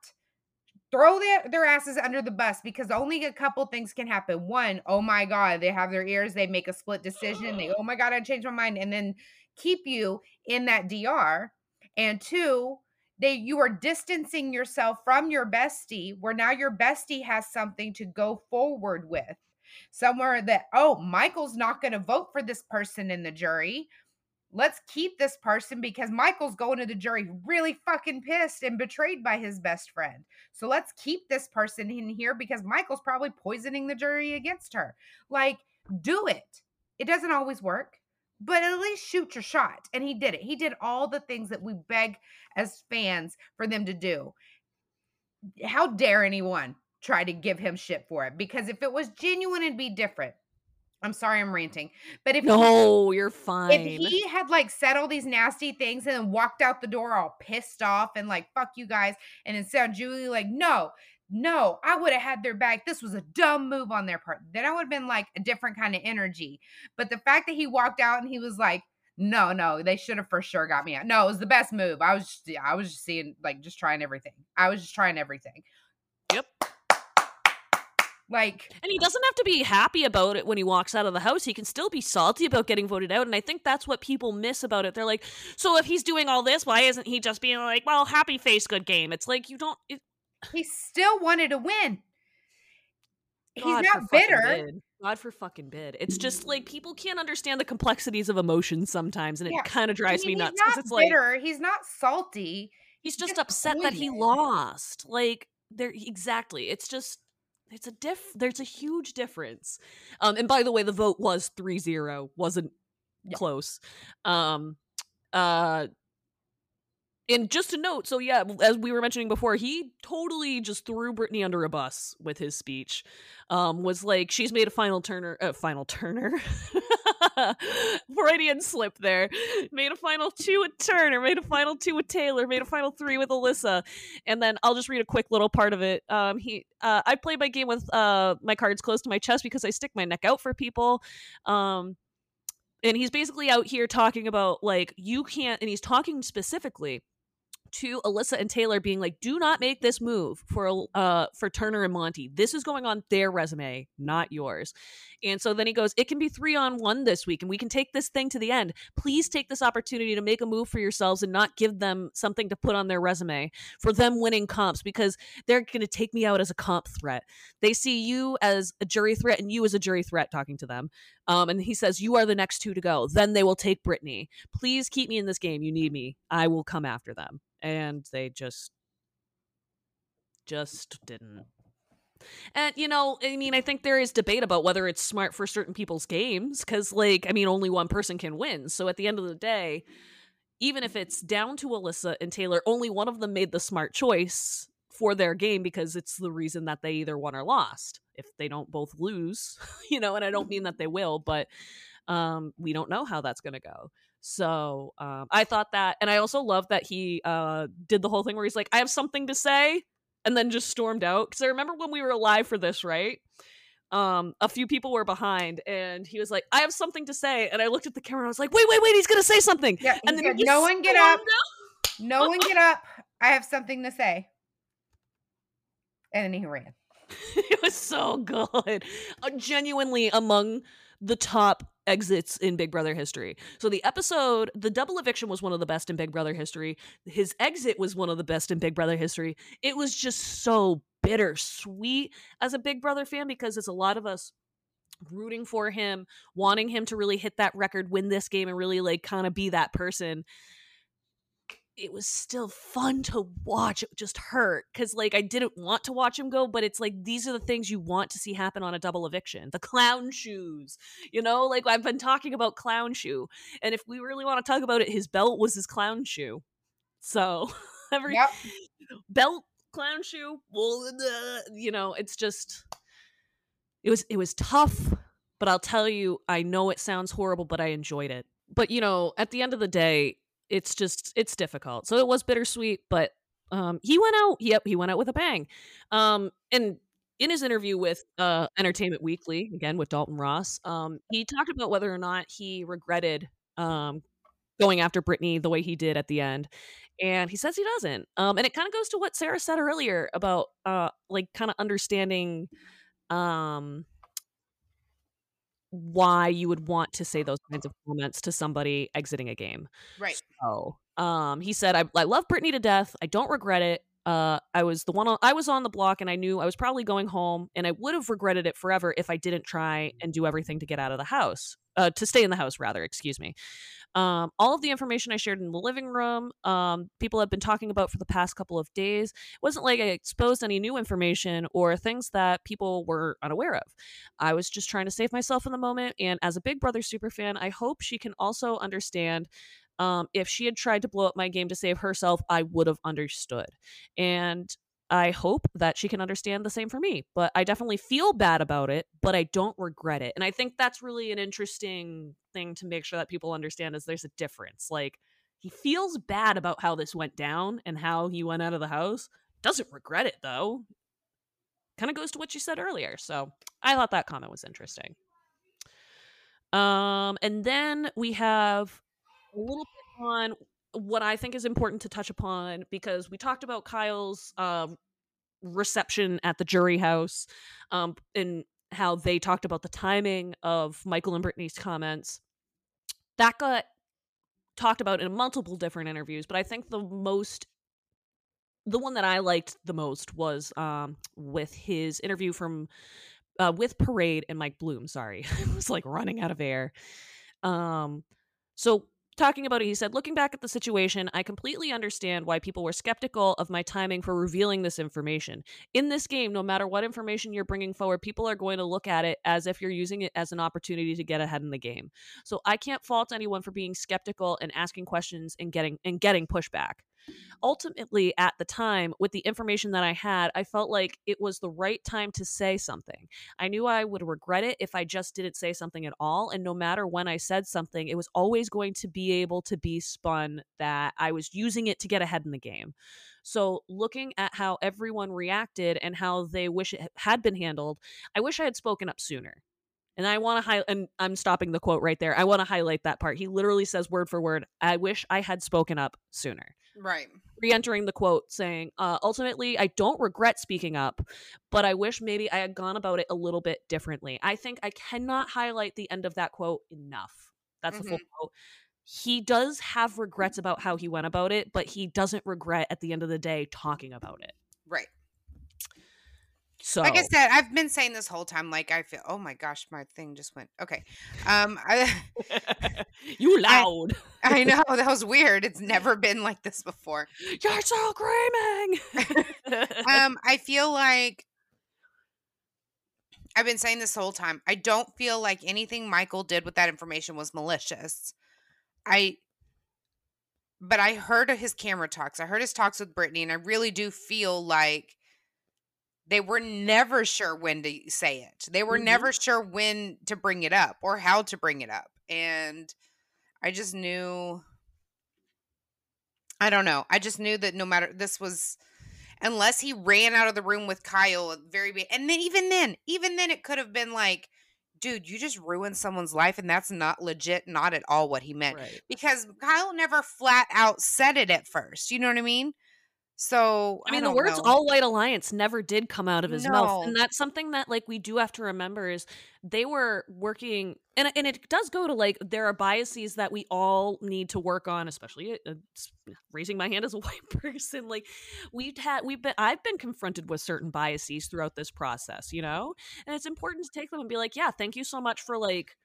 Throw their asses under the bus, because only a couple things can happen. One, oh my God, they have their ears. They make a split decision. They, oh my God, I changed my mind. And then keep you in that DR. And two, you are distancing yourself from your bestie, where now your bestie has something to go forward with. Somewhere that, oh, Michael's not going to vote for this person in the jury. Let's keep this person, because Michael's going to the jury really fucking pissed and betrayed by his best friend. So let's keep this person in here because Michael's probably poisoning the jury against her. Like, do it. It doesn't always work, but at least shoot your shot. And he did it. He did all the things that we beg as fans for them to do. How dare anyone try to give him shit for it? Because if it was genuine, it'd be different. I'm sorry I'm ranting. But you're fine. If he had like said all these nasty things and then walked out the door all pissed off and like, fuck you guys. And instead Julie like, no, I would have had their back. This was a dumb move on their part. Then I would have been like a different kind of energy. But the fact that he walked out and he was like, no, they should have for sure got me out. No, it was the best move. I was just seeing, like, just trying everything. I was just trying everything. Yep. Like, and he doesn't have to be happy about it when he walks out of the house. He can still be salty about getting voted out. And I think that's what people miss about it. They're like, so if he's doing all this, why isn't he just being like, well, happy face, good game? It's like, you don't. He still wanted to win. God, he's not bitter. God for fucking bid. It's just like people can't understand the complexities of emotions sometimes, and it kind of drives me nuts. He's not bitter. Like, he's not salty. He's just upset that he lost. Like, there, exactly. It's just. There's a huge difference. And by the way, the vote was 3-0. Wasn't close. And just a note, so yeah, as we were mentioning before, he totally just threw Brittany under a bus with his speech. Was like, she's made a final Turner. Freudian slip there. Made a final 2 with Turner, made a final 2 with Taylor, made a final 3 with Alyssa. And then I'll just read a quick little part of it. I play my game with my cards close to my chest because I stick my neck out for people. And he's basically out here talking about, like, you can't, and he's talking specifically to Alyssa and Taylor being like, do not make this move for Turner and Monty. This is going on their resume, not yours. And so then he goes, it can be 3-on-1 this week and we can take this thing to the end. Please take this opportunity to make a move for yourselves and not give them something to put on their resume for them winning comps, because they're going to take me out as a comp threat. They see you as a jury threat and you as a jury threat talking to them. And he says, you are the next two to go. Then they will take Brittany. Please keep me in this game. You need me. I will come after them. And they just didn't. And, you know, I mean, I think there is debate about whether it's smart for certain people's games, because, like, I mean, only one person can win. So at the end of the day, even if it's down to Alyssa and Taylor, only one of them made the smart choice for their game, because it's the reason that they either won or lost. If they don't both lose, you know, and I don't mean that they will, but we don't know how that's going to go. So I thought that, and I also love that he did the whole thing where he's like, I have something to say, and then just stormed out. Because I remember when we were live for this, right? A few people were behind, and he was like, I have something to say. And I looked at the camera and I was like, wait, he's going to say something. Yeah, and then said, no one get up. No one get up. I have something to say. And then he ran. It was so good. Genuinely among the top exits in Big Brother history. So the episode, the double eviction was one of the best in Big Brother history. His exit was one of the best in Big Brother history. It was just so bittersweet as a Big Brother fan, because it's a lot of us rooting for him, wanting him to really hit that record, win this game, and really, like, kind of be that person. It was still fun to watch. It just hurt because, like, I didn't want to watch him go, but it's like, these are the things you want to see happen on a double eviction. The clown shoes, you know, like, I've been talking about clown shoe. And if we really want to talk about it, his belt was his clown shoe. So every belt, clown shoe, you know, it's just, it was tough, but I'll tell you, I know it sounds horrible, but I enjoyed it. But, you know, at the end of the day, it's just, it's difficult. So it was bittersweet, but he went out. Yep, he went out with a bang. And in his interview with Entertainment Weekly, again with Dalton Ross, he talked about whether or not he regretted going after Brittany the way he did at the end. And he says he doesn't. And it kind of goes to what Sarah said earlier about like, kind of understanding why you would want to say those kinds of comments to somebody exiting a game. Right. So he said, I love Brittany to death. I don't regret it. I was on the block, and I knew I was probably going home, and I would have regretted it forever if I didn't try and do everything to get out of the house, to stay in the house rather, excuse me. All of the information I shared in the living room, people have been talking about for the past couple of days. It wasn't like I exposed any new information or things that people were unaware of. I was just trying to save myself in the moment. And as a Big Brother superfan, I hope she can also understand, if she had tried to blow up my game to save herself, I would have understood. And I hope that she can understand the same for me. But I definitely feel bad about it, but I don't regret it. And I think that's really an interesting thing to make sure that people understand, is there's a difference. Like, he feels bad about how this went down and how he went out of the house. Doesn't regret it, though. Kind of goes to what you said earlier. So I thought that comment was interesting. And then we have a little bit on what I think is important to touch upon, because we talked about Kyle's reception at the jury house, and how they talked about the timing of Michael and Brittany's comments. That got talked about in multiple different interviews, but I think the one that I liked the most was with his interview with Parade and Mike Bloom. Sorry, I was like running out of air. So talking about it, he said, looking back at the situation, I completely understand why people were skeptical of my timing for revealing this information. In this game, no matter what information you're bringing forward, people are going to look at it as if you're using it as an opportunity to get ahead in the game. So I can't fault anyone for being skeptical and asking questions and getting pushback. Ultimately, at the time, with the information that I had, I felt like it was the right time to say something. I knew I would regret it if I just didn't say something at all, and no matter when I said something, it was always going to be able to be spun that I was using it to get ahead in the game. So looking at how everyone reacted and how they wish it had been handled, I wish I had spoken up sooner. And I want to and I'm stopping the quote right there. I want to highlight that part. He literally says word for word, I wish I had spoken up sooner. Right. re-entering the quote saying, ultimately, I don't regret speaking up, but I wish maybe I had gone about it a little bit differently. I think I cannot highlight the end of that quote enough. That's the full quote. He does have regrets about how he went about it, but he doesn't regret at the end of the day talking about it. Right. So, like I said, I've been saying this whole time, like, I feel, oh my gosh, my thing just went. Okay. You loud. I know. That was weird. It's never been like this before. You're so screaming. I feel like I've been saying this whole time. I don't feel like anything Michael did with that information was malicious. But I heard his camera talks. I heard his talks with Brittany, and I really do feel like they were never sure when to say it. They were never sure when to bring it up or how to bring it up. And I just knew, I don't know. I just knew that no matter, this was, unless he ran out of the room with Kyle at the very beginning. And then even then it could have been like, dude, you just ruined someone's life, and that's not legit, not at all what he meant. Right. Because Kyle never flat out said it at first. You know what I mean? So I mean, the words "all white alliance" never did come out of his mouth, and that's something that, like, we do have to remember is they were working, and it does go to, like, there are biases that we all need to work on, especially raising my hand as a white person. Like, I've been confronted with certain biases throughout this process, you know, and it's important to take them and be like, yeah, thank you so much for like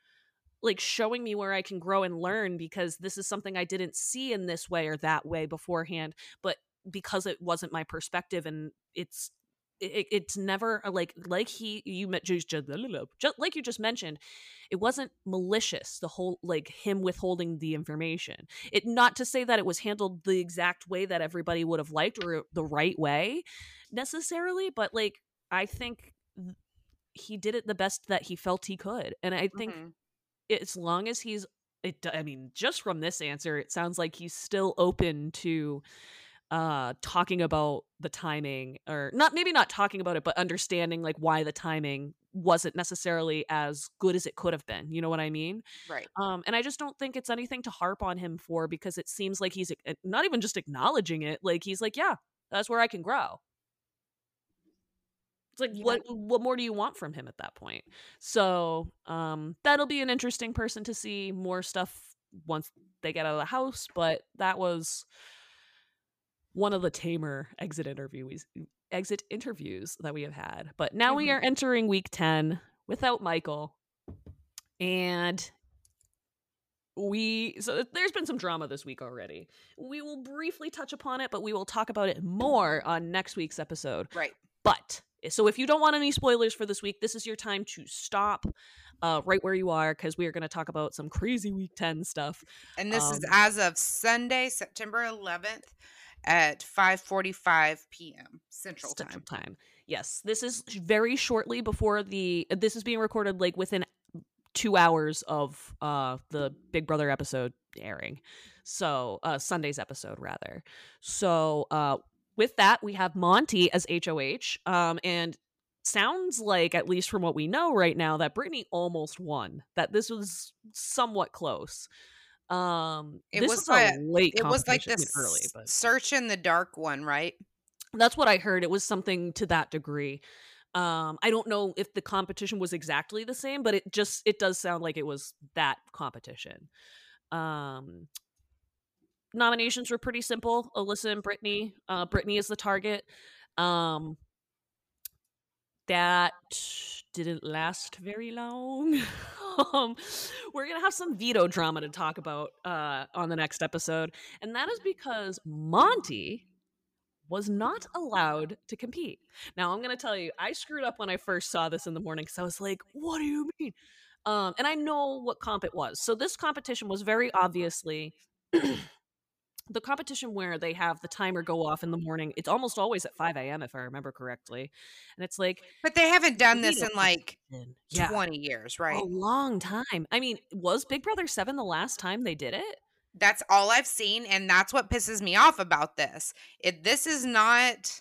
showing me where I can grow and learn, because this is something I didn't see in this way or that way beforehand, but because it wasn't my perspective, and it's never like you just mentioned, it wasn't malicious, the whole, like, him withholding the information. It, not to say that it was handled the exact way that everybody would have liked or the right way necessarily, but, like, I think he did it the best that he felt he could, and I think as long as just from this answer, it sounds like he's still open to talking about the timing, or not talking about it, but understanding, like, why the timing wasn't necessarily as good as it could have been. You know what I mean? Right. And I just don't think it's anything to harp on him for, because it seems like he's not even just acknowledging it. Like, he's like, yeah, that's where I can grow. It's like, what more do you want from him at that point? So that'll be an interesting person to see more stuff once they get out of the house. But that was one of the tamer exit interviews that we have had. But now we are entering week 10 without Michael. And so there's been some drama this week already. We will briefly touch upon it, but we will talk about it more on next week's episode. Right. But so if you don't want any spoilers for this week, this is your time to stop right where you are, because we are going to talk about some crazy week 10 stuff. And this is as of Sunday, September 11th. At 5:45 p.m. Central Time. Yes, this is very shortly before this is being recorded, like, within 2 hours of the Big Brother episode airing. So Sunday's episode, rather. So with that, we have Monty as HOH, and sounds like, at least from what we know right now, that Brittany almost won. That this was somewhat close. It was like this search in the dark one, right? That's what I heard. It was something to that degree. I don't know if the competition was exactly the same, but it does sound like it was that competition. Nominations were pretty simple. Alyssa and Brittany. Brittany is the target. That didn't last very long. We're gonna have some veto drama to talk about on the next episode, and that is because Monty was not allowed to compete. Now, I'm gonna tell you, I screwed up when I first saw this in the morning, because I was like, what do you mean? And I know what comp it was. So this competition was very obviously the competition where they have the timer go off in the morning. It's almost always at 5 a.m. if I remember correctly. And it's like, but they haven't done this in like 20 years, right? A long time. I mean, was Big Brother 7 the last time they did it? That's all I've seen. And that's what pisses me off about this. This is not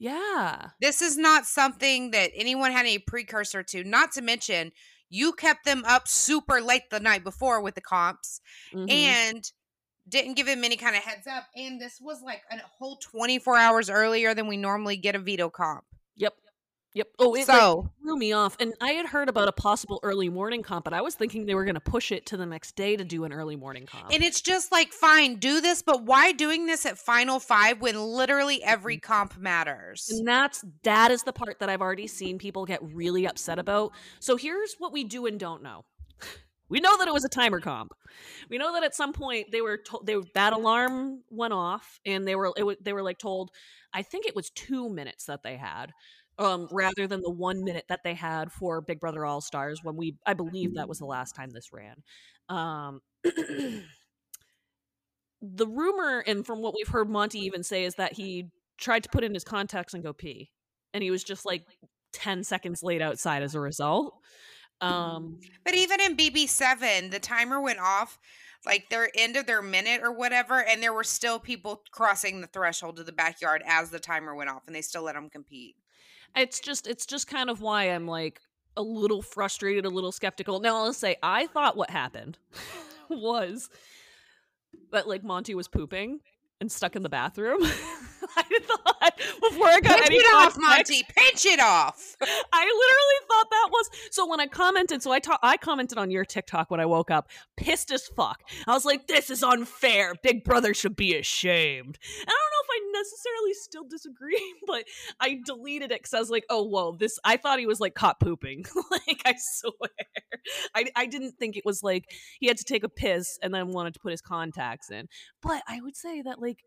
something that anyone had any precursor to, not to mention you kept them up super late the night before with the comps. And didn't give him any kind of heads up. And this was like a whole 24 hours earlier than we normally get a veto comp. Yep. Oh, it like, threw me off. And I had heard about a possible early morning comp, but I was thinking they were going to push it to the next day to do an early morning comp. And it's just like, fine, do this, but why doing this at Final Five when literally every comp matters? And that is the part that I've already seen people get really upset about. So here's what we do and don't know. We know that it was a timer comp. We know that at some point they were told that alarm went off, and they were like told, I think it was 2 minutes that they had. Rather than the 1 minute that they had for Big Brother All Stars, when I believe that was the last time this ran. The rumor, and from what we've heard Monty even say, is that he tried to put in his contacts and go pee, and he was just like 10 seconds late outside as a result. But even in BB7, the timer went off like their end of their minute or whatever, and there were still people crossing the threshold to the backyard as the timer went off, and they still let them compete. It's just kind of why I'm like a little frustrated, a little skeptical. Now, I'll say I thought what happened was that like Monty was pooping and stuck in the bathroom. I thought before I got any context, Monty, pinch it off. I literally thought that was so. When I commented, I commented on your TikTok when I woke up, pissed as fuck. I was like, "This is unfair. Big Brother should be ashamed." And I don't know if I necessarily still disagree, but I deleted it because I was like, "Oh, whoa, this." I thought he was like caught pooping. Like, I swear, I didn't think it was like he had to take a piss and then wanted to put his contacts in. But I would say that like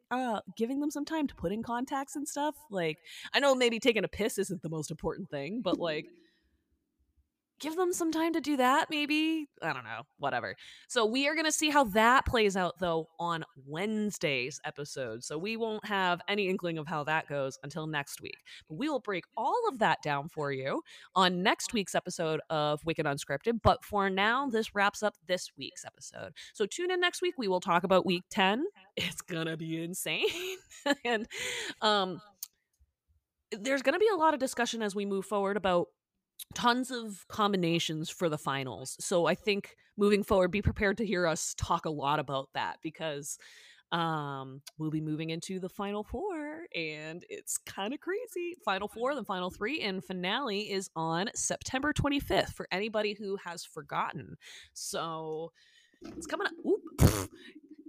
giving them some time to put in contacts and stuff, like I know maybe taking a piss isn't the most important thing, but like give them some time to do that, maybe. I don't know, whatever. So we are gonna see how that plays out though on Wednesday's episode, so we won't have any inkling of how that goes until next week, but we will break all of that down for you on next week's episode of Wicked Unscripted. But for now, this wraps up this week's episode, so tune in next week. We will talk about week 10. It's gonna be insane. And there's gonna be a lot of discussion as we move forward about tons of combinations for the finals. So I think moving forward, be prepared to hear us talk a lot about that, because we'll be moving into the final four, and it's kind of crazy. Final four, then final three, and finale is on September 25th for anybody who has forgotten. So it's coming up. Oop,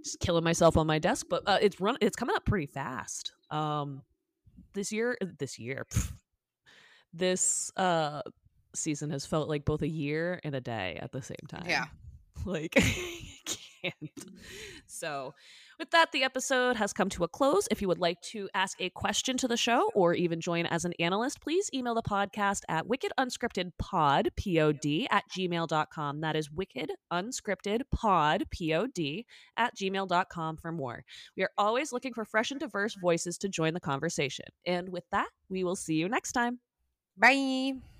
just killing myself on my desk, but it's coming up pretty fast. This season has felt like both a year and a day at the same time. Yeah. Like, I can't. So with that, the episode has come to a close. If you would like to ask a question to the show or even join as an analyst, please email the podcast at wickedunscriptedpod, P-O-D, @gmail.com. That is wickedunscriptedpod, P-O-D, @gmail.com for more. We are always looking for fresh and diverse voices to join the conversation. And with that, we will see you next time. Bye.